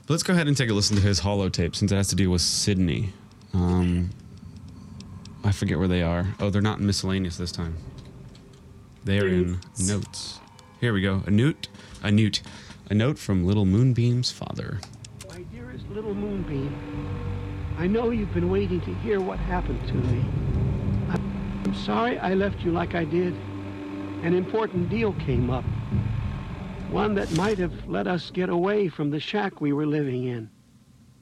But let's go ahead and take a listen to his holotape since it has to do with Sydney. Um, I forget where they are. Oh, they're not in miscellaneous this time. They are in notes. Here we go. A newt. A newt. A note from Little Moonbeam's father. My dearest Little Moonbeam, I know you've been waiting to hear what happened to me. I'm sorry I left you like I did. An important deal came up. One that might have let us get away from the shack we were living in.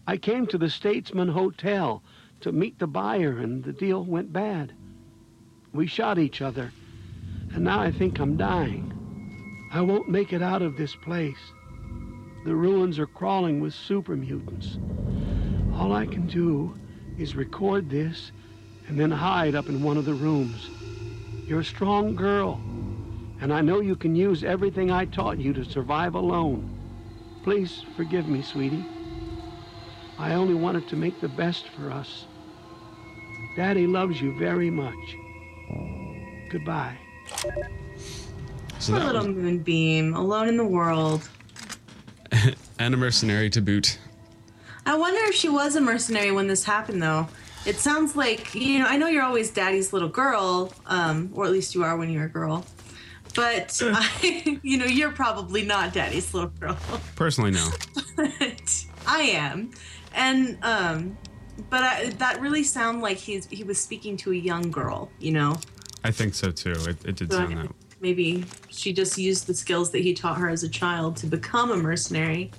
I came to the Statesman Hotel to meet the buyer, and the deal went bad. We shot each other, and now I think I'm dying. I won't make it out of this place. The ruins are crawling with super mutants. All I can do is record this and then hide up in one of the rooms. You're a strong girl, and I know you can use everything I taught you to survive alone. Please forgive me, sweetie. I only wanted to make the best for us. Daddy loves you very much. Goodbye. So Poor little was... Moonbeam, alone in the world. And a mercenary to boot. I wonder if she was a mercenary when this happened, though. It sounds like, you know, I know you're always daddy's little girl, um, or at least you are when you're a girl. But, I, you know, you're probably not daddy's little girl. Personally, no. But I am. And, um, but I, that really sounded like he's, he was speaking to a young girl, you know? I think so, too. It, it did so sound I, that way. Maybe she just used the skills that he taught her as a child to become a mercenary,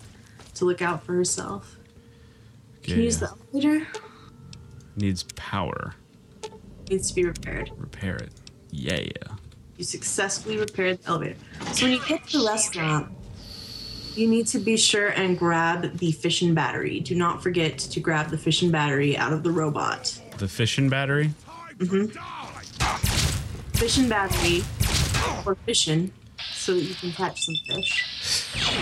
to look out for herself. Okay. Can you use the elevator? Needs power. Needs to be repaired. Repair it. Yeah. You successfully repaired the elevator. So when you get to the restaurant, you need to be sure and grab the fission battery. Do not forget to grab the fission battery out of the robot. The fission battery? Mm-hmm. Fission battery or fission so that you can catch some fish.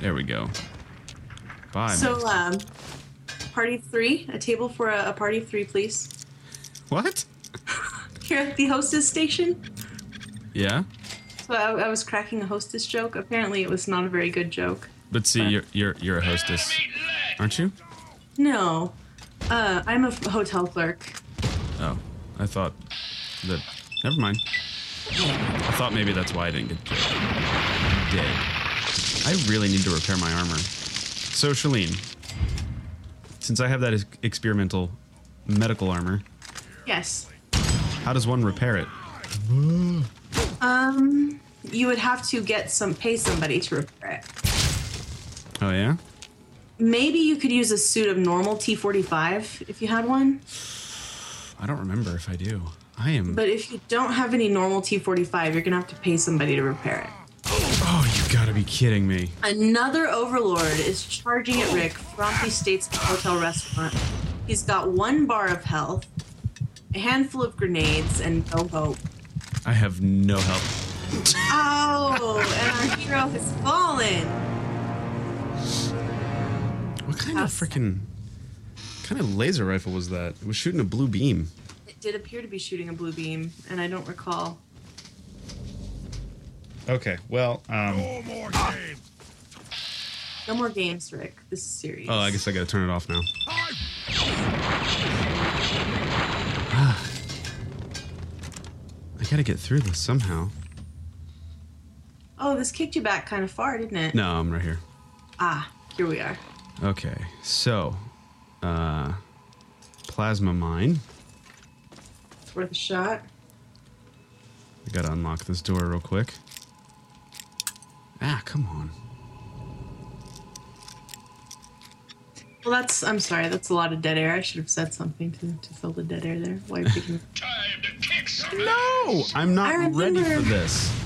There we go. Bye. So, um... Party three, a table for a, a party three, please. What? Here at the hostess station. Yeah. So I, I was cracking a hostess joke. Apparently, it was not a very good joke. But see, but. you're you're you're a hostess, aren't you? No, uh, I'm a f- hotel clerk. Oh, I thought that. Never mind. I thought maybe that's why I didn't get. Did I really need to repair my armor? So Shaleen. Since I have that experimental medical armor. Yes. How does one repair it? Um, you would have to get some, pay somebody to repair it. Oh, yeah? Maybe you could use a suit of normal T forty-five if you had one. I don't remember if I do. I am. But if you don't have any normal T forty-five, you're going to have to pay somebody to repair it. Oh, you gotta be kidding me. Another overlord is charging at Rick from the Statesman Hotel restaurant. He's got one bar of health, a handful of grenades, and no hope. I have no help. Oh, and our hero has fallen. What kind That's of freaking... What kind of laser rifle was that? It was shooting a blue beam. It did appear to be shooting a blue beam, and I don't recall. Okay, well, um... No more games! No more games, Rick. This is serious. Oh, I guess I gotta turn it off now. I gotta get through this somehow. Oh, this kicked you back kind of far, didn't it? No, I'm right here. Ah, here we are. Okay, so... Uh, plasma mine. It's worth a shot. I gotta unlock this door real quick. Ah, come on. Well, that's, I'm sorry, that's a lot of dead air. I should have said something to, to fill the dead air there. Why picking Time to kick some No! I'm not ready for this.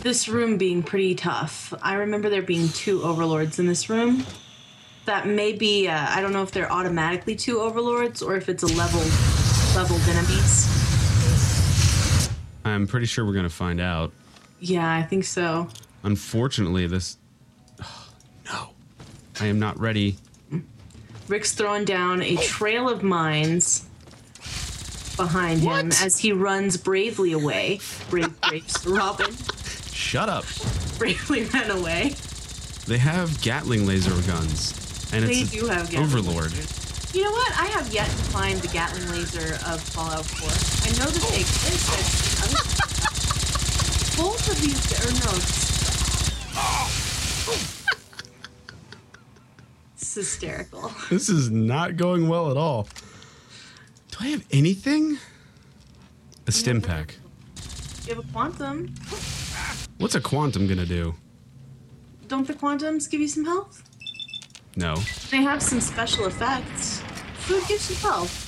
This room being pretty tough. I remember there being two overlords in this room. That may be, uh, I don't know if they're automatically two overlords or if it's a level, leveled enemies. I'm pretty sure we're going to find out. Yeah, I think so. Unfortunately, this... Oh, no. I am not ready. Rick's throwing down a trail of mines behind what? him as he runs bravely away. Brave, brave Sir Robin. Shut up. Bravely ran away. They have Gatling laser guns. And they it's do have Gatling Overlord. Lasers. You know what? I have yet to find the Gatling laser of Fallout four. I know that they exist. I've seen both of these are no. It's hysterical. This is not going well at all. Do I have anything? A stim pack. You have a quantum. What's a quantum gonna do? Don't the quantums give you some health? No. They have some special effects. Food gives you health.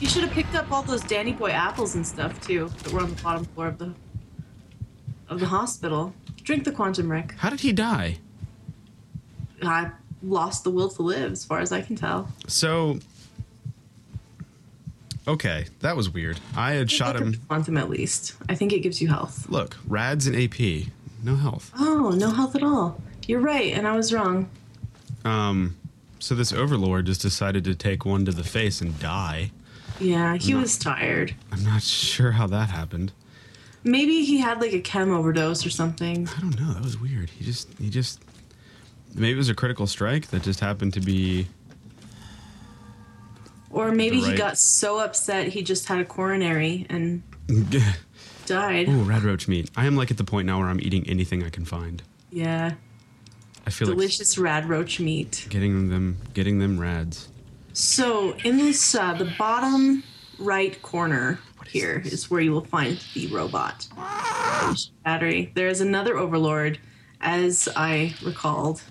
You should have picked up all those Danny Boy apples and stuff too that were on the bottom floor of the of the hospital. Drink the quantum, Rick. How did he die? I lost the will to live, as far as I can tell. So, okay, that was weird. I had shot him. Quantum, at least. I think it gives you health. Look, rads and A P, no health. Oh, no health at all. You're right, and I was wrong. Um, so this overlord just decided to take one to the face and die. Yeah, he not, was tired. I'm not sure how that happened. Maybe he had like a chem overdose or something. I don't know. That was weird. He just, he just, maybe it was a critical strike that just happened to be. Or maybe right. he got so upset he just had a coronary and died. Ooh, red roach meat. I am like at the point now where I'm eating anything I can find. Yeah. I feel delicious like rad roach meat. Getting them, getting them rads. So in this, uh, the bottom right corner is here this? is where you will find the robot battery. There is another overlord, as I recalled.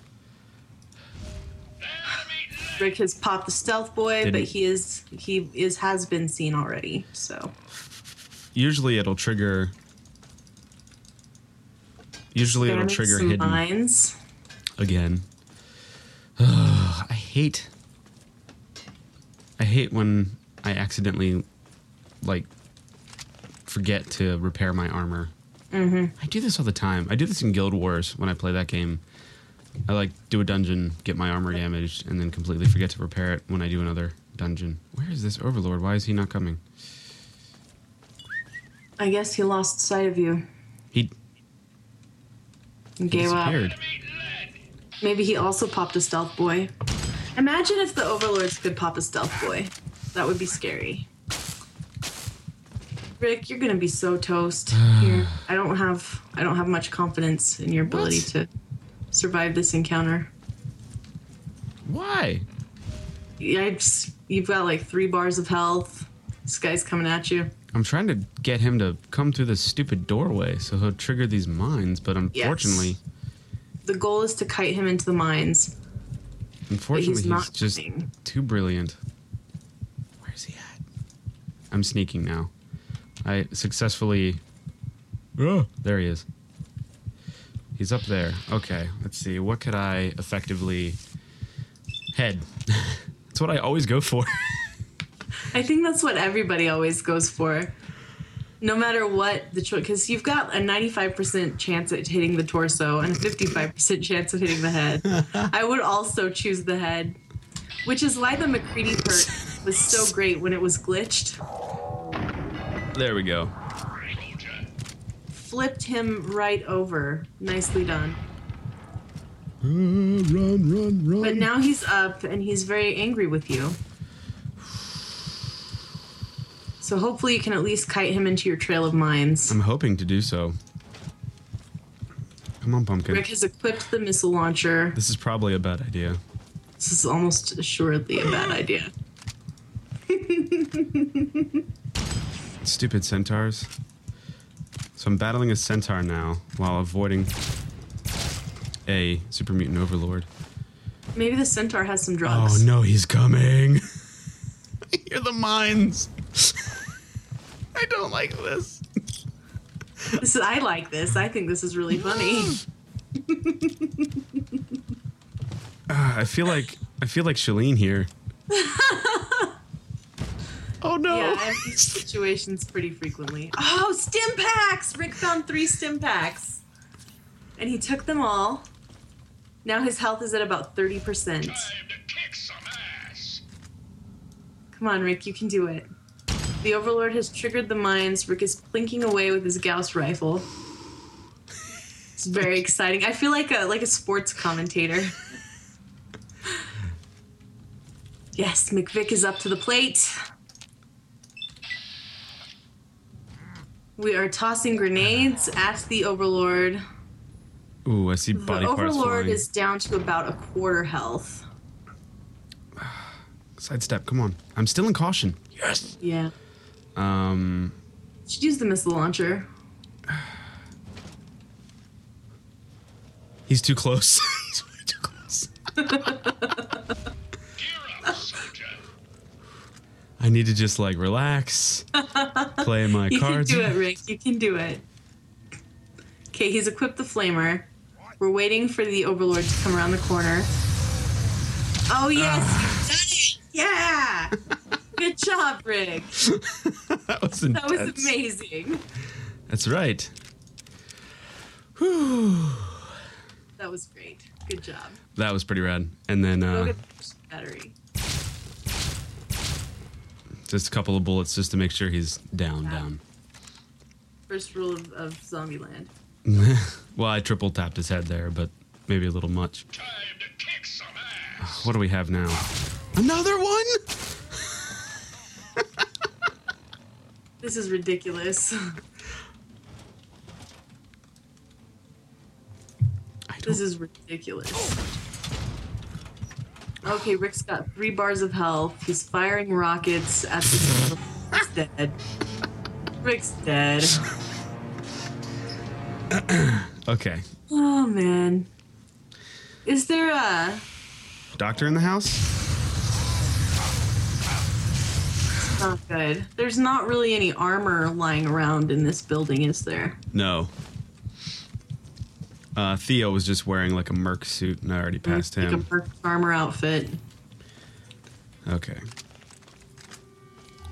Rick has popped the stealth boy, Didn't. but he is he is has been seen already. So usually it'll trigger. Usually it'll trigger hidden mines. Again. Ugh, I hate... I hate when I accidentally, like, forget to repair my armor. Mm-hmm. I do this all the time. I do this in Guild Wars when I play that game. I, like, do a dungeon, get my armor damaged, and then completely forget to repair it when I do another dungeon. Where is this overlord? Why is he not coming? I guess he lost sight of you. He... He gave up. Maybe he also popped a stealth boy. Imagine if the overlords could pop a stealth boy. That would be scary. Rick, you're gonna be so toast here. I don't have I don't have much confidence in your ability what? to survive this encounter. Why? Yikes! You've got like three bars of health. This guy's coming at you. I'm trying to get him to come through this stupid doorway so he'll trigger these mines, but unfortunately. Yes. The goal is to kite him into the mines. Unfortunately, he's, he's just coming. too brilliant. Where is he at? I'm sneaking now. I successfully... Oh, there he is. He's up there. Okay, let's see. What could I effectively head? That's what I always go for. I think that's what everybody always goes for. No matter what the choice, because you've got a ninety-five percent chance at hitting the torso and a fifty-five percent chance of hitting the head. I would also choose the head, which is why the McCready perk was so great when it was glitched. There we go. Flipped him right over. Nicely done. Uh, run, run, run. But now he's up and he's very angry with you. So hopefully you can at least kite him into your trail of mines. I'm hoping to do so. Come on, Pumpkin. Rick has equipped the missile launcher. This is probably a bad idea. This is almost assuredly a bad idea. Stupid centaurs. So I'm battling a centaur now while avoiding a super mutant overlord. Maybe the centaur has some drugs. Oh no, he's coming. I hear the mines. I don't like this. This is, I like this. I think this is really funny. uh, I feel like I feel like Shaleen here. Oh no! Yeah, I have these situations pretty frequently. Oh, stim packs! Rick found three stim packs, and he took them all. Now his health is at about thirty percent. Come on, Rick, you can do it. The Overlord has triggered the mines. Rick is plinking away with his Gauss rifle. It's very exciting. I feel like a like a sports commentator. Yes, McVic is up to the plate. We are tossing grenades at the Overlord. Ooh, I see body parts flying. The Overlord is down to about a quarter health. Sidestep, come on. I'm still in caution. Yes. Yeah. Um, should use the missile launcher. He's too close. He's way too close. I need to just like relax, play my you cards. You can do it, Rick. You can do it. Okay, he's equipped the flamer. We're waiting for the Overlord to come around the corner. Oh yes, uh. yeah. Good job, Rick. That was intense. That was amazing. That's right. Whew. That was great. Good job. That was pretty rad. And then uh, the battery. Just a couple of bullets just to make sure he's down, yeah. down. First rule of, of Zombieland. Well, I triple tapped his head there, but maybe a little much. Time to kick some ass. What do we have now? Another one? This is ridiculous. This is ridiculous. Okay, Rick's got three bars of health. He's firing rockets at the... He's dead. Rick's dead. Okay. Oh, man. Is there a... doctor in the house? Not good. There's not really any armor lying around in this building, is there? No. Uh, Theo was just wearing like a merc suit, and I already passed like him. Like a merc armor outfit. Okay.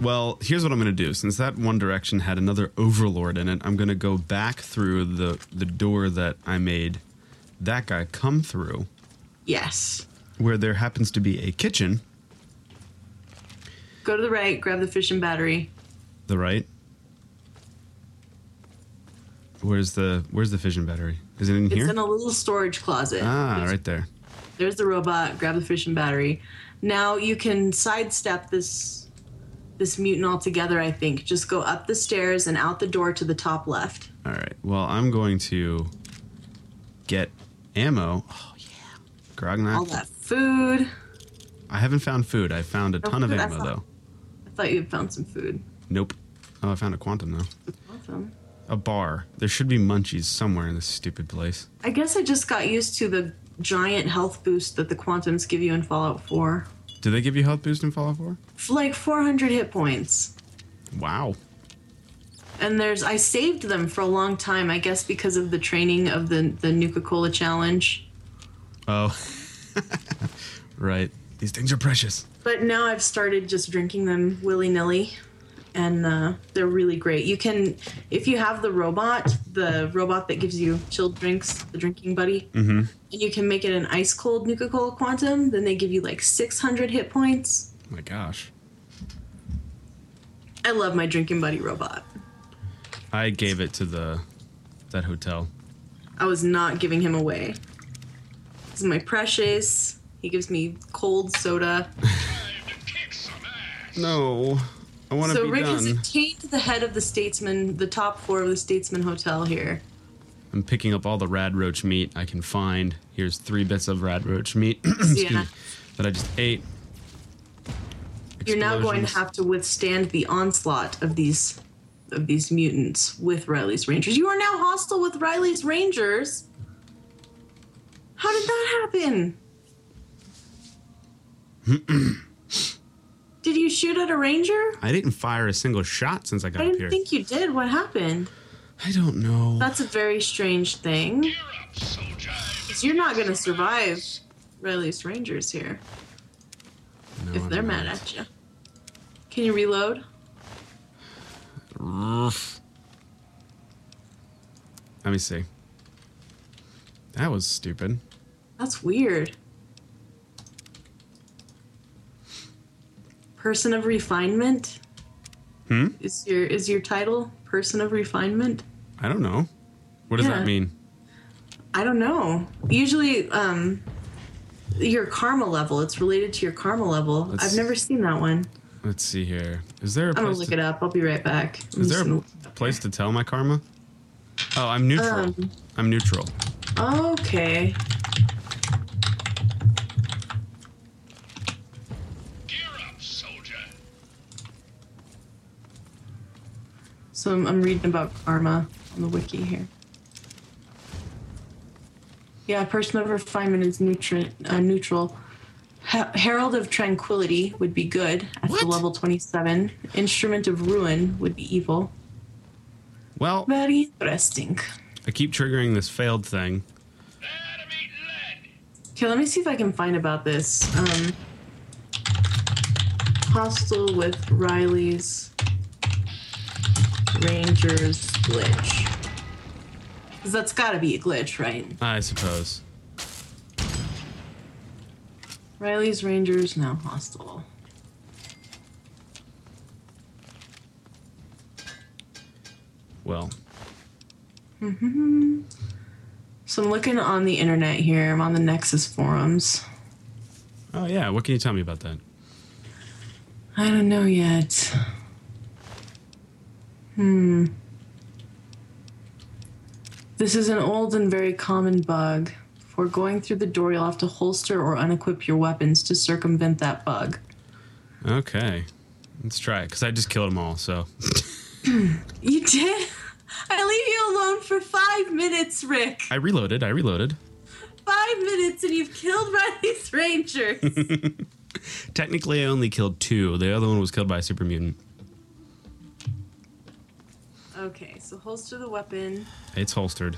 Well, here's what I'm going to do. Since that one direction had another overlord in it, I'm going to go back through the, the door that I made that guy come through. Yes. Where there happens to be a kitchen. Go to the right, grab the fission battery. The right? Where's the where's the fission battery? Is it in it's here? It's in a little storage closet. Ah, there's, right there. There's the robot, grab the fission battery. Now you can sidestep this this mutant altogether, I think. Just go up the stairs and out the door to the top left. All right. Well, I'm going to get ammo. Oh, yeah. Grog knife. All that food. I haven't found food. I found a no ton food. of ammo, I thought, though. I thought you had found some food. Nope. Oh, I found a quantum, though. Quantum. A bar. There should be munchies somewhere in this stupid place. I guess I just got used to the giant health boost that the quantums give you in Fallout four. Do they give you health boost in Fallout four? Like four hundred hit points. Wow. And there's, I saved them for a long time, I guess, because of the training of the, the Nuka-Cola challenge. Oh, right. These things are precious. But now I've started just drinking them willy-nilly, and uh, they're really great. You can, if you have the robot, the robot that gives you chilled drinks, the drinking buddy, mm-hmm. and you can make it an ice-cold Nuka-Cola Quantum, then they give you like six hundred hit points. Oh my gosh. I love my drinking buddy robot. I gave it to the that hotel. I was not giving him away. This is my precious. He gives me cold soda. No, I want to so be Rick done. So Rick has attained the head of the Statesman, the top four of the Statesman Hotel here. I'm picking up all the rad roach meat I can find. Here's three bits of rad roach meat yeah. me, that I just ate. You're now going to have to withstand the onslaught of these... of these mutants with Reilly's Rangers. You are now hostile with Reilly's Rangers. How did that happen? Did you shoot at a ranger? I didn't fire a single shot since I got I didn't up here. I think you did. What happened? I don't know. That's a very strange thing. You're not going to survive Reilly's Rangers here. No, if they're mad at you. Can you reload? Let me see. That was stupid. That's weird. Person of Refinement? Hmm? Is your is your title Person of Refinement? I don't know. What does yeah. that mean? I don't know. Usually um your karma level, it's related to your karma level. Let's I've never seen that one. Let's see here. Is there a place I'm gonna look to, it up. I'll be right back. I'm is there a place to tell my karma? Oh, I'm neutral. Um, I'm neutral. Okay. Gear up, soldier. So I'm, I'm reading about karma on the wiki here. Yeah, Person of Refinement is neutral. Uh, neutral. Herald of Tranquility would be good at what? the level twenty-seven. Instrument of Ruin would be evil. Well, very interesting. I keep triggering this failed thing. Okay, let me see if I can find about this. Um, hostile with Reilly's Rangers glitch. Because that's got to be a glitch, right? I suppose. Reilly's Rangers now hostile. Well. Mm-hmm. So I'm looking on the internet here. I'm on the Nexus forums. Oh, yeah. What can you tell me about that? I don't know yet. Hmm. This is an old and very common bug. Or going through the door, you'll have to holster or unequip your weapons to circumvent that bug. Okay. Let's try it, because I just killed them all, so... You did? I leave you alone for five minutes, Rick. I reloaded, I reloaded. Five minutes, and you've killed Reilly's Rangers. Technically, I only killed two. The other one was killed by a super mutant. Okay, so holster the weapon. It's holstered.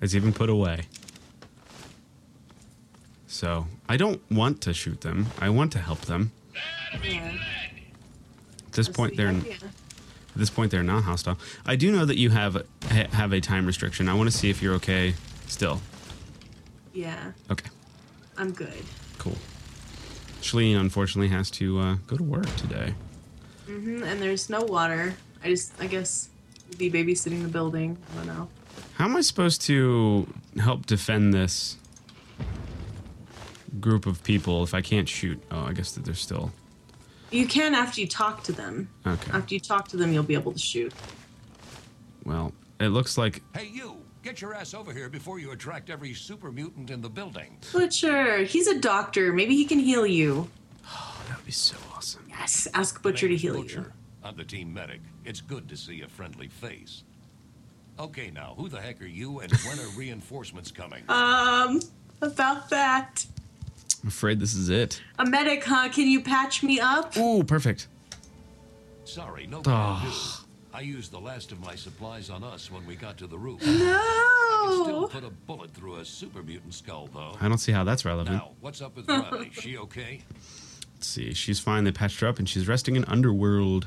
It's even put away. So, I don't want to shoot them. I want to help them. Yeah. At this That's point, the they're idea. At this point they're not hostile. I do know that you have have a time restriction. I want to see if you're okay still. Yeah. Okay. I'm good. Cool. Shaleen unfortunately has to uh, go to work today. Mm-hmm. And there's no water. I just I guess we'll be babysitting the building. I don't know. How am I supposed to help defend this group of people if I can't shoot? Oh, I guess that they're still... You can after you talk to them. Okay. After you talk to them, you'll be able to shoot. Well, it looks like... Hey, you! Get your ass over here before you attract every super mutant in the building. Butcher! He's a doctor. Maybe he can heal you. Oh, that would be so awesome. Yes, ask Butcher to heal Butcher. you. I'm the team medic. It's good to see a friendly face. Okay, now, who the heck are you, and when are reinforcements coming? Um, about that. I'm afraid this is it. A medic, huh? Can you patch me up? Ooh, perfect. Sorry, no. Oh. I used the last of my supplies on us when we got to the roof. No. I can still put a bullet through a super mutant skull, though. I don't see how that's relevant. Now, what's up with Riley? She okay? Let's see. She's fine. They patched her up, and she's resting in Underworld.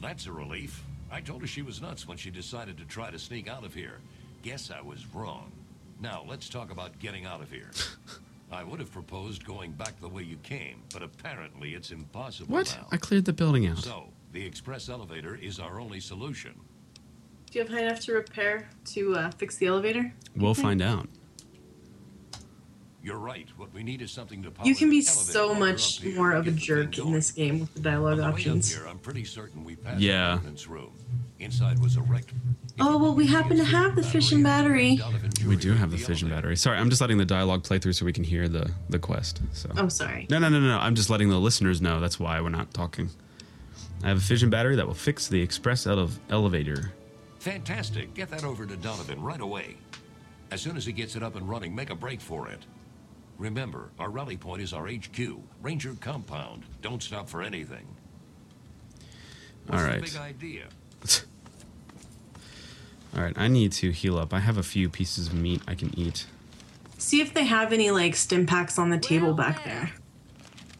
That's a relief. I told her she was nuts when she decided to try to sneak out of here. Guess I was wrong. Now, let's talk about getting out of here. I would have proposed going back the way you came, but apparently it's impossible What? Now. I cleared the building out. So, the express elevator is our only solution. Do you have high enough to repair to uh, fix the elevator? We'll find out. You're right. What we need is something to power You can be so much more of a jerk in this game with the dialogue options. Here, I'm pretty certain we passed yeah. the room. Inside was a wrecked... Oh, well, we happen to have the fission battery. We do have the fission battery. Sorry, I'm just letting the dialogue play through so we can hear the, the quest. So. Oh, sorry. No, no, no, no. I'm just letting the listeners know. That's why we're not talking. I have a fission battery that will fix the express out of elevator. Fantastic. Get that over to Donovan right away. As soon as he gets it up and running, make a break for it. Remember, our rally point is our H Q, Ranger compound. Don't stop for anything. All What's right. the big idea? All right, I need to heal up. I have a few pieces of meat I can eat. See if they have any, like, stim packs on the table well, back there.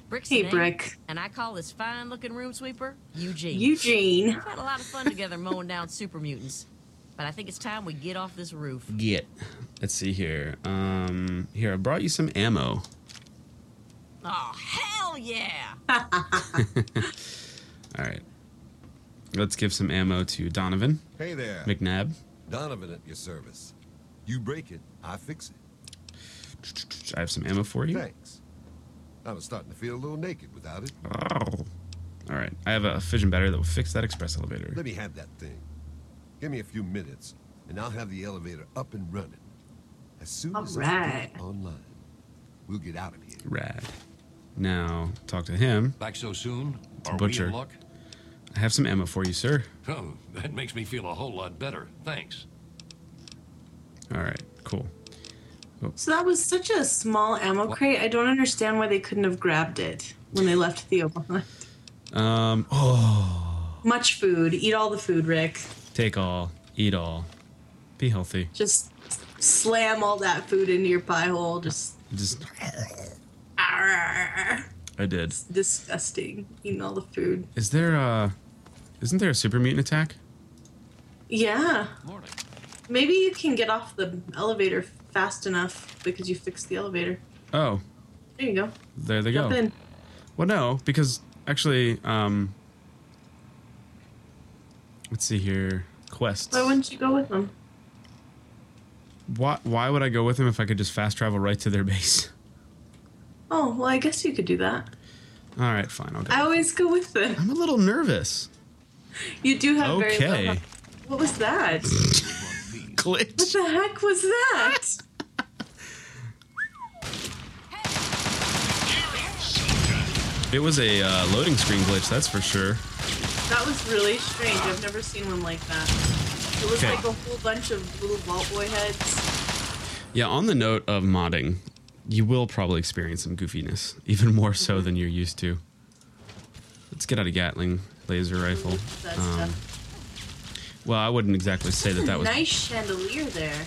Brick's hey, Brick. And I call this fine-looking room sweeper Eugene. Eugene. We've had a lot of fun together mowing down super mutants. But I think it's time we get off this roof. Get. Let's see here. Um, here, I brought you some ammo. Oh, hell yeah! All right. Let's give some ammo to Donovan. Hey there. McNabb. Donovan at your service. You break it, I fix it. I have some ammo for you. Thanks. I was starting to feel a little naked without it. Oh. All right. I have a fission battery that will fix that express elevator. Let me have that thing. Give me a few minutes, and I'll have the elevator up and running. As soon All as right. it's online, we'll get out of here. Rad. Now, talk to him. Back so soon? Are Butcher. we in luck? I have some ammo for you, sir. Oh, that makes me feel a whole lot better. Thanks. All right, cool. Oh. So that was such a small ammo crate. I don't understand why they couldn't have grabbed it when they left Theo behind. Um, oh. Much food. Eat all the food, Rick. Take all. Eat all. Be healthy. Just slam all that food into your pie hole. Just... Just... Arr. I did. It's disgusting. Eating all the food. Is there a... Isn't there a super mutant attack? Yeah. Morning. Maybe you can get off the elevator fast enough because you fixed the elevator. Oh. There you go. There they Jump go. In. Well, no, because actually, um... let's see here. Quests. Why wouldn't you go with them? Why, why would I go with them if I could just fast travel right to their base? Oh, well, I guess you could do that. All right, fine. I'll go. I always go with them. I'm a little nervous. You do have okay. very low. What was that? Glitch. What the heck was that? It was a uh, loading screen glitch, that's for sure. That was really strange. I've never seen one like that. It was okay. like a whole bunch of little Vault Boy heads. Yeah, on the note of modding, you will probably experience some goofiness, even more so than you're used to. Let's get out a Gatling laser rifle. That um, stuff. Well, I wouldn't exactly say That's that that was... nice chandelier there.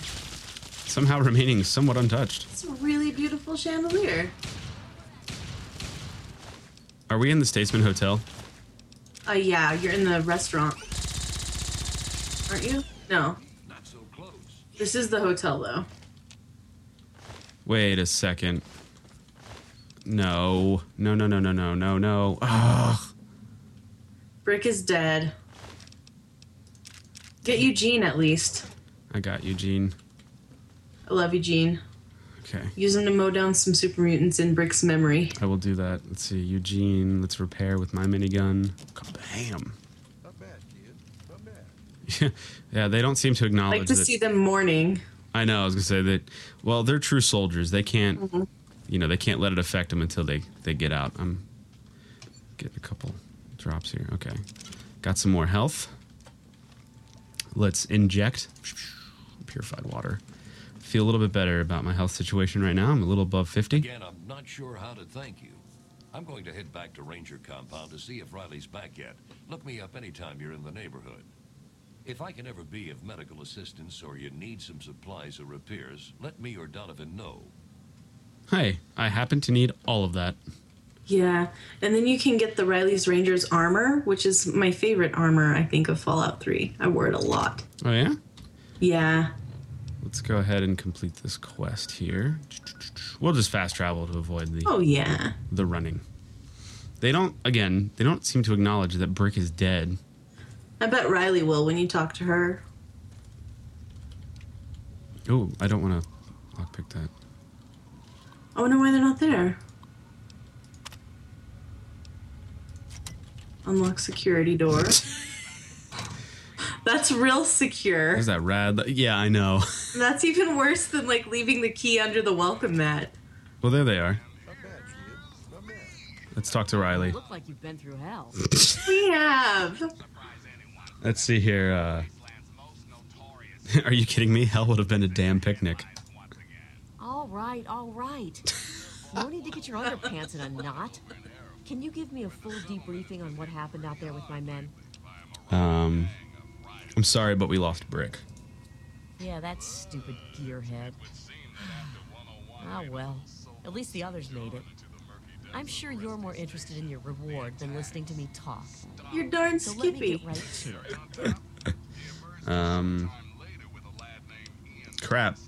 Somehow remaining somewhat untouched. It's a really beautiful chandelier. Are we in the Statesman Hotel? Uh, yeah, you're in the restaurant. Aren't you? No. Not so close. This is the hotel, though. Wait a second. No. No, no, no, no, no, no, no. Ugh. Brick is dead. Get Eugene, at least. I got Eugene. I love Eugene. Okay. Use him to mow down some super mutants in Brick's memory. I will do that. Let's see. Eugene, let's repair with my minigun. Bam. Not bad, kid. Not bad. Yeah, they don't seem to acknowledge like to that. see them mourning. I know. I was going to say that, well, they're true soldiers. They can't, mm-hmm. you know, they can't let it affect them until they, they get out. I'm getting a couple drops here. Okay. Got some more health. Let's inject purified water. Feel a little bit better about my health situation right now. I'm a little above fifty. Again, I'm not sure how to thank you. I'm going to head back to Ranger compound to see if Riley's back yet. Look me up anytime you're in the neighborhood. If I can ever be of medical assistance or you need some supplies or repairs, let me or Donovan know. Hey, I happen to need all of that. Yeah, and then you can get the Reilly's Rangers armor, which is my favorite armor, I think, of Fallout three. I wore it a lot. Oh, yeah? Yeah. Let's go ahead and complete this quest here. We'll just fast travel to avoid the oh, yeah. the running. They don't, again, they don't seem to acknowledge that Brick is dead. I bet Riley will when you talk to her. Oh, I don't want to lockpick that. I wonder why they're not there. Unlock security door. That's real secure. Is that rad? Yeah, I know. That's even worse than like leaving the key under the welcome mat. Well, there they are. Let's talk to Riley. You look like you've been through hell. We have. Let's see here. Uh, are you kidding me? Hell would have been a damn picnic. All right, all right. No need to get your underpants in a knot. Can you give me a full debriefing on what happened out there with my men? Um, I'm sorry, but we lost Brick. Yeah, that stupid gearhead. Ah, well, at least the others made it. I'm sure you're more interested in your reward than listening to me talk. You're darn so skippy. Let me get right to it. um, crap.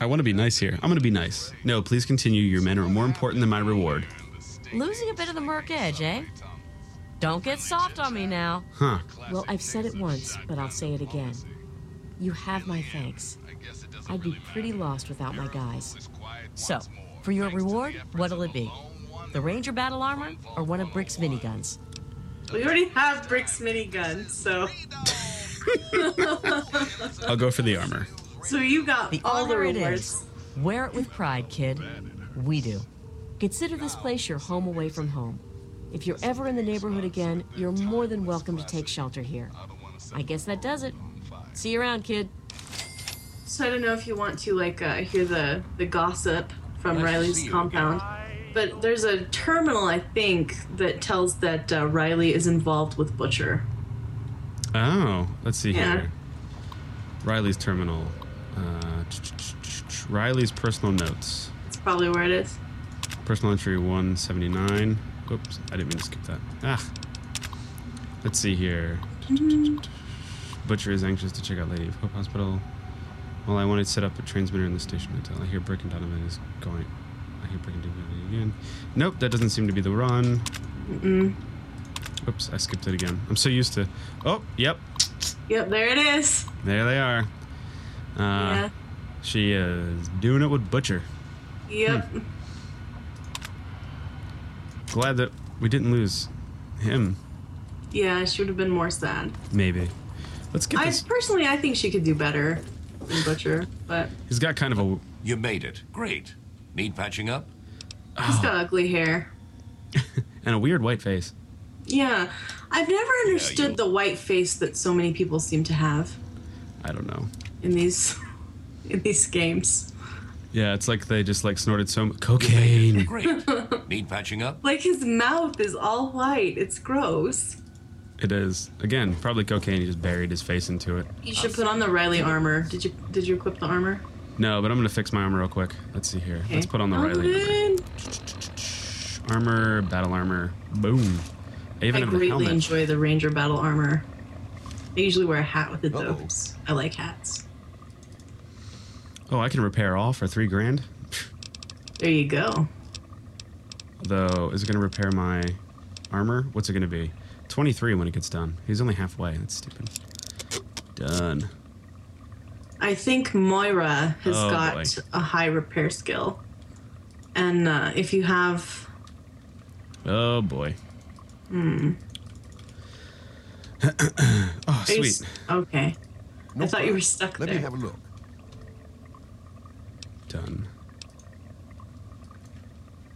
I want to be nice here. I'm going to be nice. No, please continue. Your men are more important than my reward. Losing a bit of the murk edge, eh? Don't get soft on me now. Huh. Well, I've said it once, but I'll say it again. You have my thanks. I'd be pretty lost without my guys. So, for your reward, what'll it be? The Ranger battle armor or one of Brick's miniguns? We already have Brick's miniguns, so... I'll go for the armor. So you got the all the rewards. Wear it with pride, kid. We do. Consider this place your home away from home. If you're ever in the neighborhood again, you're more than welcome to take shelter here. I guess that does it. See you around, kid. So I don't know if you want to, like, uh, hear the, the gossip from nice Riley's compound, but there's a terminal, I think, that tells that uh, Riley is involved with Butcher. Oh, let's see yeah. here. Riley's terminal. Uh, Riley's personal notes. That's probably where it is. Personal entry one seventy-nine. Oops, I didn't mean to skip that. Ah. Let's see here. Mm. Butcher is anxious to check out Lady of Hope Hospital. Well, I wanted to set up a transmitter in the station hotel. I hear Brick and Donovan is going. I hear Brick and Donovan again. Nope, that doesn't seem to be the run. Mm-mm. Oops, I skipped it again. I'm so used to... Oh, yep. Yep, there it is. There they are. Uh, yeah. She is doing it with Butcher. Yep. Hmm. Glad that we didn't lose him. Yeah, she would have been more sad. Maybe. Let's get this. I personally, I think she could do better than Butcher, but he's got kind of a... You made it. Great. Need patching up? He's oh. got ugly hair. And a weird white face. Yeah. I've never understood yeah, the white face that so many people seem to have. I don't know. In these in these games. Yeah, it's like they just like snorted so much cocaine. Great. Need patching up? Like his mouth is all white. It's gross. It is. Again, probably cocaine. He just buried his face into it. You should put on the Riley armor. Did you did you equip the armor? No, but I'm gonna fix my armor real quick. Let's see here. Okay. Let's put on the I'm Riley armor. armor. Battle armor. Boom. I, even I have greatly a enjoy the Ranger battle armor. I usually wear a hat with it though. Uh-oh. I like hats. Oh, I can repair all for three grand. There you go. Though, is it going to repair my armor? What's it going to be? twenty-three when it gets done. He's only halfway. That's stupid. Done. I think Moira has oh, got boy. a high repair skill. And uh, if you have... Oh, boy. Hmm. Oh, sweet. Okay. No I thought problem. you were stuck Let there. Let me have a look. Done.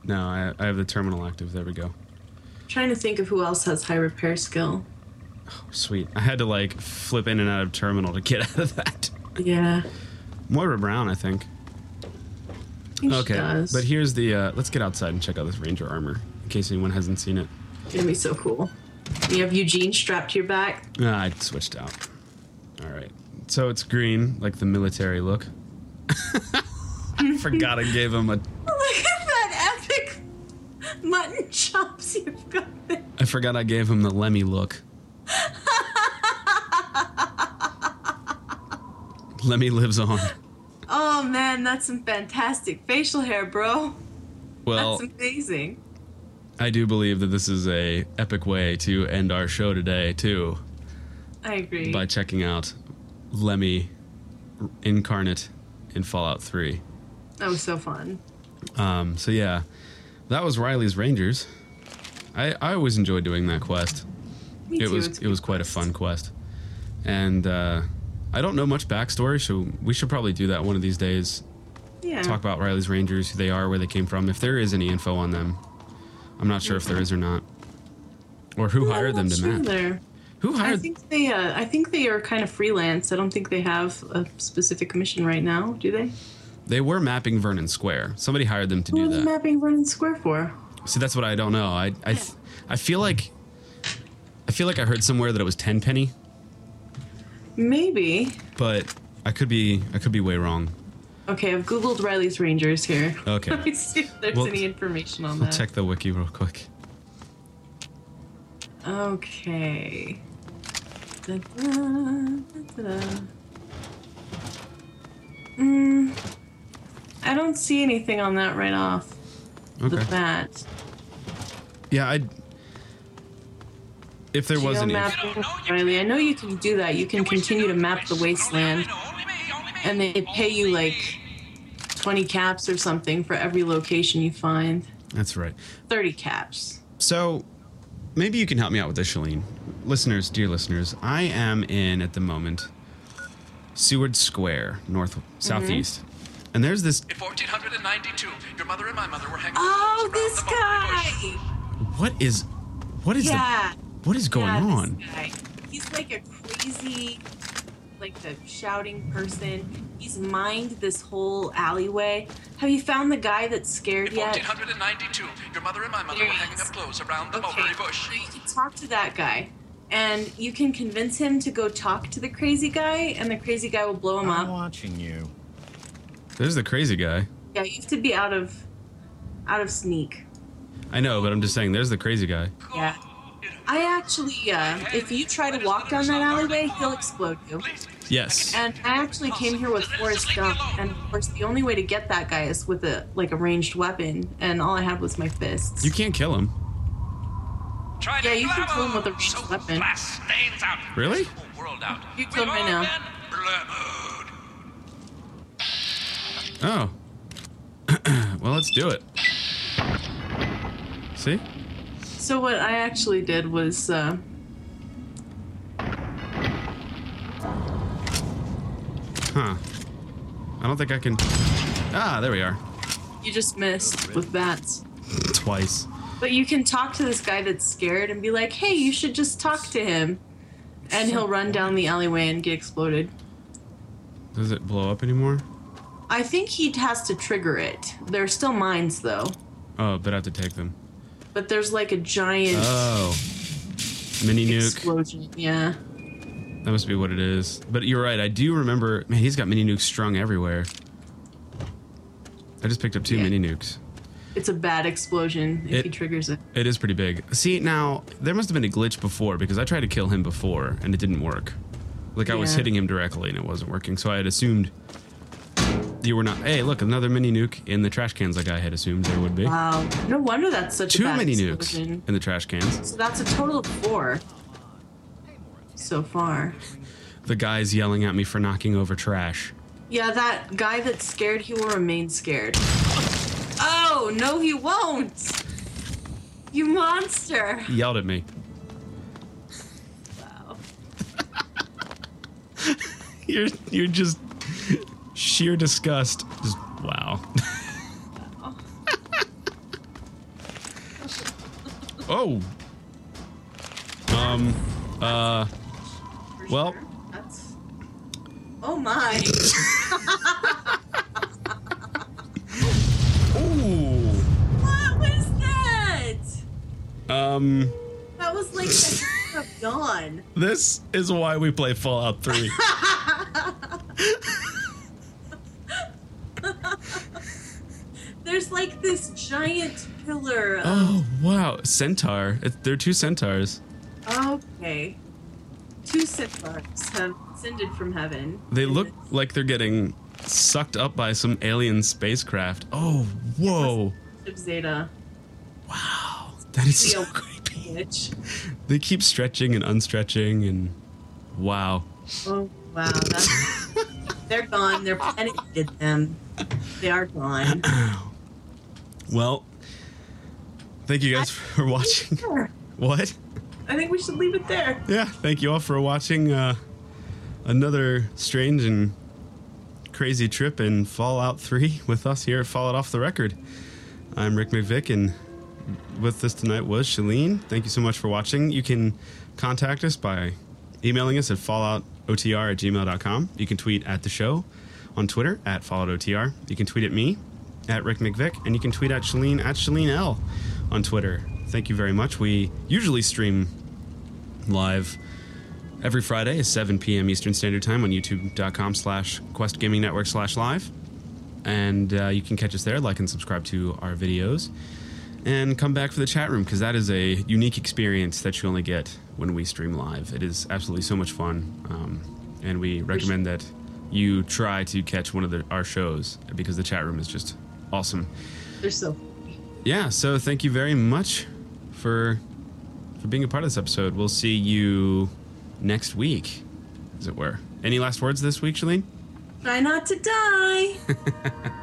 No, I, I have the terminal active. There we go. I'm trying to think of who else has high repair skill. Oh, sweet. I had to, like, flip in and out of terminal to get out of that. Yeah. Moira Brown, I think. think okay, she does. But here's the, uh, let's get outside and check out this Ranger armor, in case anyone hasn't seen it. It's going to be so cool. You have Eugene strapped to your back? Ah, I switched out. All right. So it's green, like the military look. I forgot I gave him a... Look at that epic mutton chops you've got there. I forgot I gave him the Lemmy look. Lemmy lives on. Oh, man, that's some fantastic facial hair, bro. Well, that's amazing. I do believe that this is a epic way to end our show today, too. I agree. By checking out Lemmy Incarnate in Fallout three. That was so fun. Um, so, yeah, that was Reilly's Rangers. I, I always enjoy doing that quest. Me it too. Was, it was quite quest. a fun quest. And uh, I don't know much backstory, so we should probably do that one of these days. Yeah. Talk about Reilly's Rangers, who they are, where they came from, if there is any info on them. I'm not sure if there is or not, or who no, hired them to sure match. There. Who hired? I think they. Uh, I think they are kind of freelance. I don't think they have a specific commission right now, do they? They were mapping Vernon Square. Somebody hired them to who do that. What are they mapping Vernon Square for? See, that's what I don't know. I, I, th- I feel like, I feel like I heard somewhere that it was Tenpenny. Maybe. But I could be. I could be way wrong. Okay, I've Googled Reilly's Rangers here. Okay. Let me see if there's we'll, any information on we'll that. We'll check the wiki real quick. Okay. Da, da, da, da. Mm, I don't see anything on that right off okay. the bat. Yeah, I... If there was any... Reilly, I know you can do that. You can continue to map the wasteland. And they pay you like twenty caps or something for every location you find. That's right. thirty caps. So maybe you can help me out with this, Shaleen. Listeners, dear listeners, I am in, at the moment, Seward Square, north, southeast. Mm-hmm. And there's this... In fourteen ninety-two, your mother and my mother were hanging... Oh, this guy! What is... What is yeah. the, What is going yeah, this on? Guy. He's like a crazy... like the shouting person. He's mined this whole alleyway. Have you found the guy that's scared in yet? fourteen ninety-two, your mother and my mother there were hanging is. up clothes around the okay. mulberry bush. So you can talk to that guy, and you can convince him to go talk to the crazy guy, and the crazy guy will blow him I'm up. I'm watching you. There's the crazy guy. Yeah, you have to be out of, out of sneak. I know, but I'm just saying, there's the crazy guy. Yeah. I actually, uh, if you try to walk down that alleyway, he'll explode you. Yes. And I actually came here with Forrest Gump, and of course the only way to get that guy is with a like a ranged weapon, and all I had was my fists. You can't kill him. Yeah, you can kill him with a ranged weapon. Really? You kill him right now. Oh. Well, let's do it. See? So what I actually did was, uh, huh? I don't think I can. Ah, there we are. You just missed with VATS. Twice. But you can talk to this guy that's scared and be like, "Hey, you should just talk to him," and he'll run down the alleyway and get exploded. Does it blow up anymore? I think he has to trigger it. There are still mines, though. Oh, but I have to take them. But there's like a giant oh. mini nuke explosion. Yeah, that must be what it is. But you're right. I do remember. Man, he's got mini nukes strung everywhere. I just picked up two yeah. mini nukes. It's a bad explosion if it, he triggers it. It is pretty big. See, now there must have been a glitch before because I tried to kill him before and it didn't work. Like yeah. I was hitting him directly and it wasn't working. So I had assumed you were not. Hey, look, another mini nuke in the trash cans, like I had assumed there would be. Wow, no wonder that's such Too a bad many explosion. nukes in the trash cans. So that's a total of four so far. The guy's yelling at me for knocking over trash. Yeah, that guy that's scared, he will remain scared. Oh no, he won't. You monster! He yelled at me. Wow. you're you're just. Sheer disgust. Just, wow. wow. oh. Um. Uh. For well. Sure. That's... Oh my. Um, that was like the end of dawn. This is why we play Fallout three. There's like this giant pillar. Of oh, wow. Centaur. It, there are two centaurs. Okay. Two centaurs have descended from heaven. They look it's... like they're getting sucked up by some alien spacecraft. Oh, whoa. Zeta. Wow. That is so creepy. They keep stretching and unstretching and wow. Oh, wow. That's... They're gone. They're planning them. They are gone. Well, thank you guys for watching. What? I think we should leave it there. Yeah, thank you all for watching uh, another strange and crazy trip in Fallout three with us here at Fallout Off the Record. I'm Rick McVic, and with us tonight was Shaleen. Thank you so much for watching. You can contact us by emailing us at fallout o t r at gmail dot com. You can tweet at the show on Twitter at Fallout O T R. You can tweet at me at Rick McVic, and you can tweet at Shaleen at Shaleen L on Twitter. Thank you very much. We usually stream live every Friday at seven p m Eastern Standard Time on youtube dot com slash quest gaming network slash live. And uh, you can catch us there, like and subscribe to our videos. And come back for the chat room, because that is a unique experience that you only get when we stream live. It is absolutely so much fun. Um, and we recommend that you try to catch one of the, our shows, because the chat room is just awesome. They're so funny. Yeah, so thank you very much for for being a part of this episode. We'll see you next week, as it were. Any last words this week, Shaleen? Try not to die.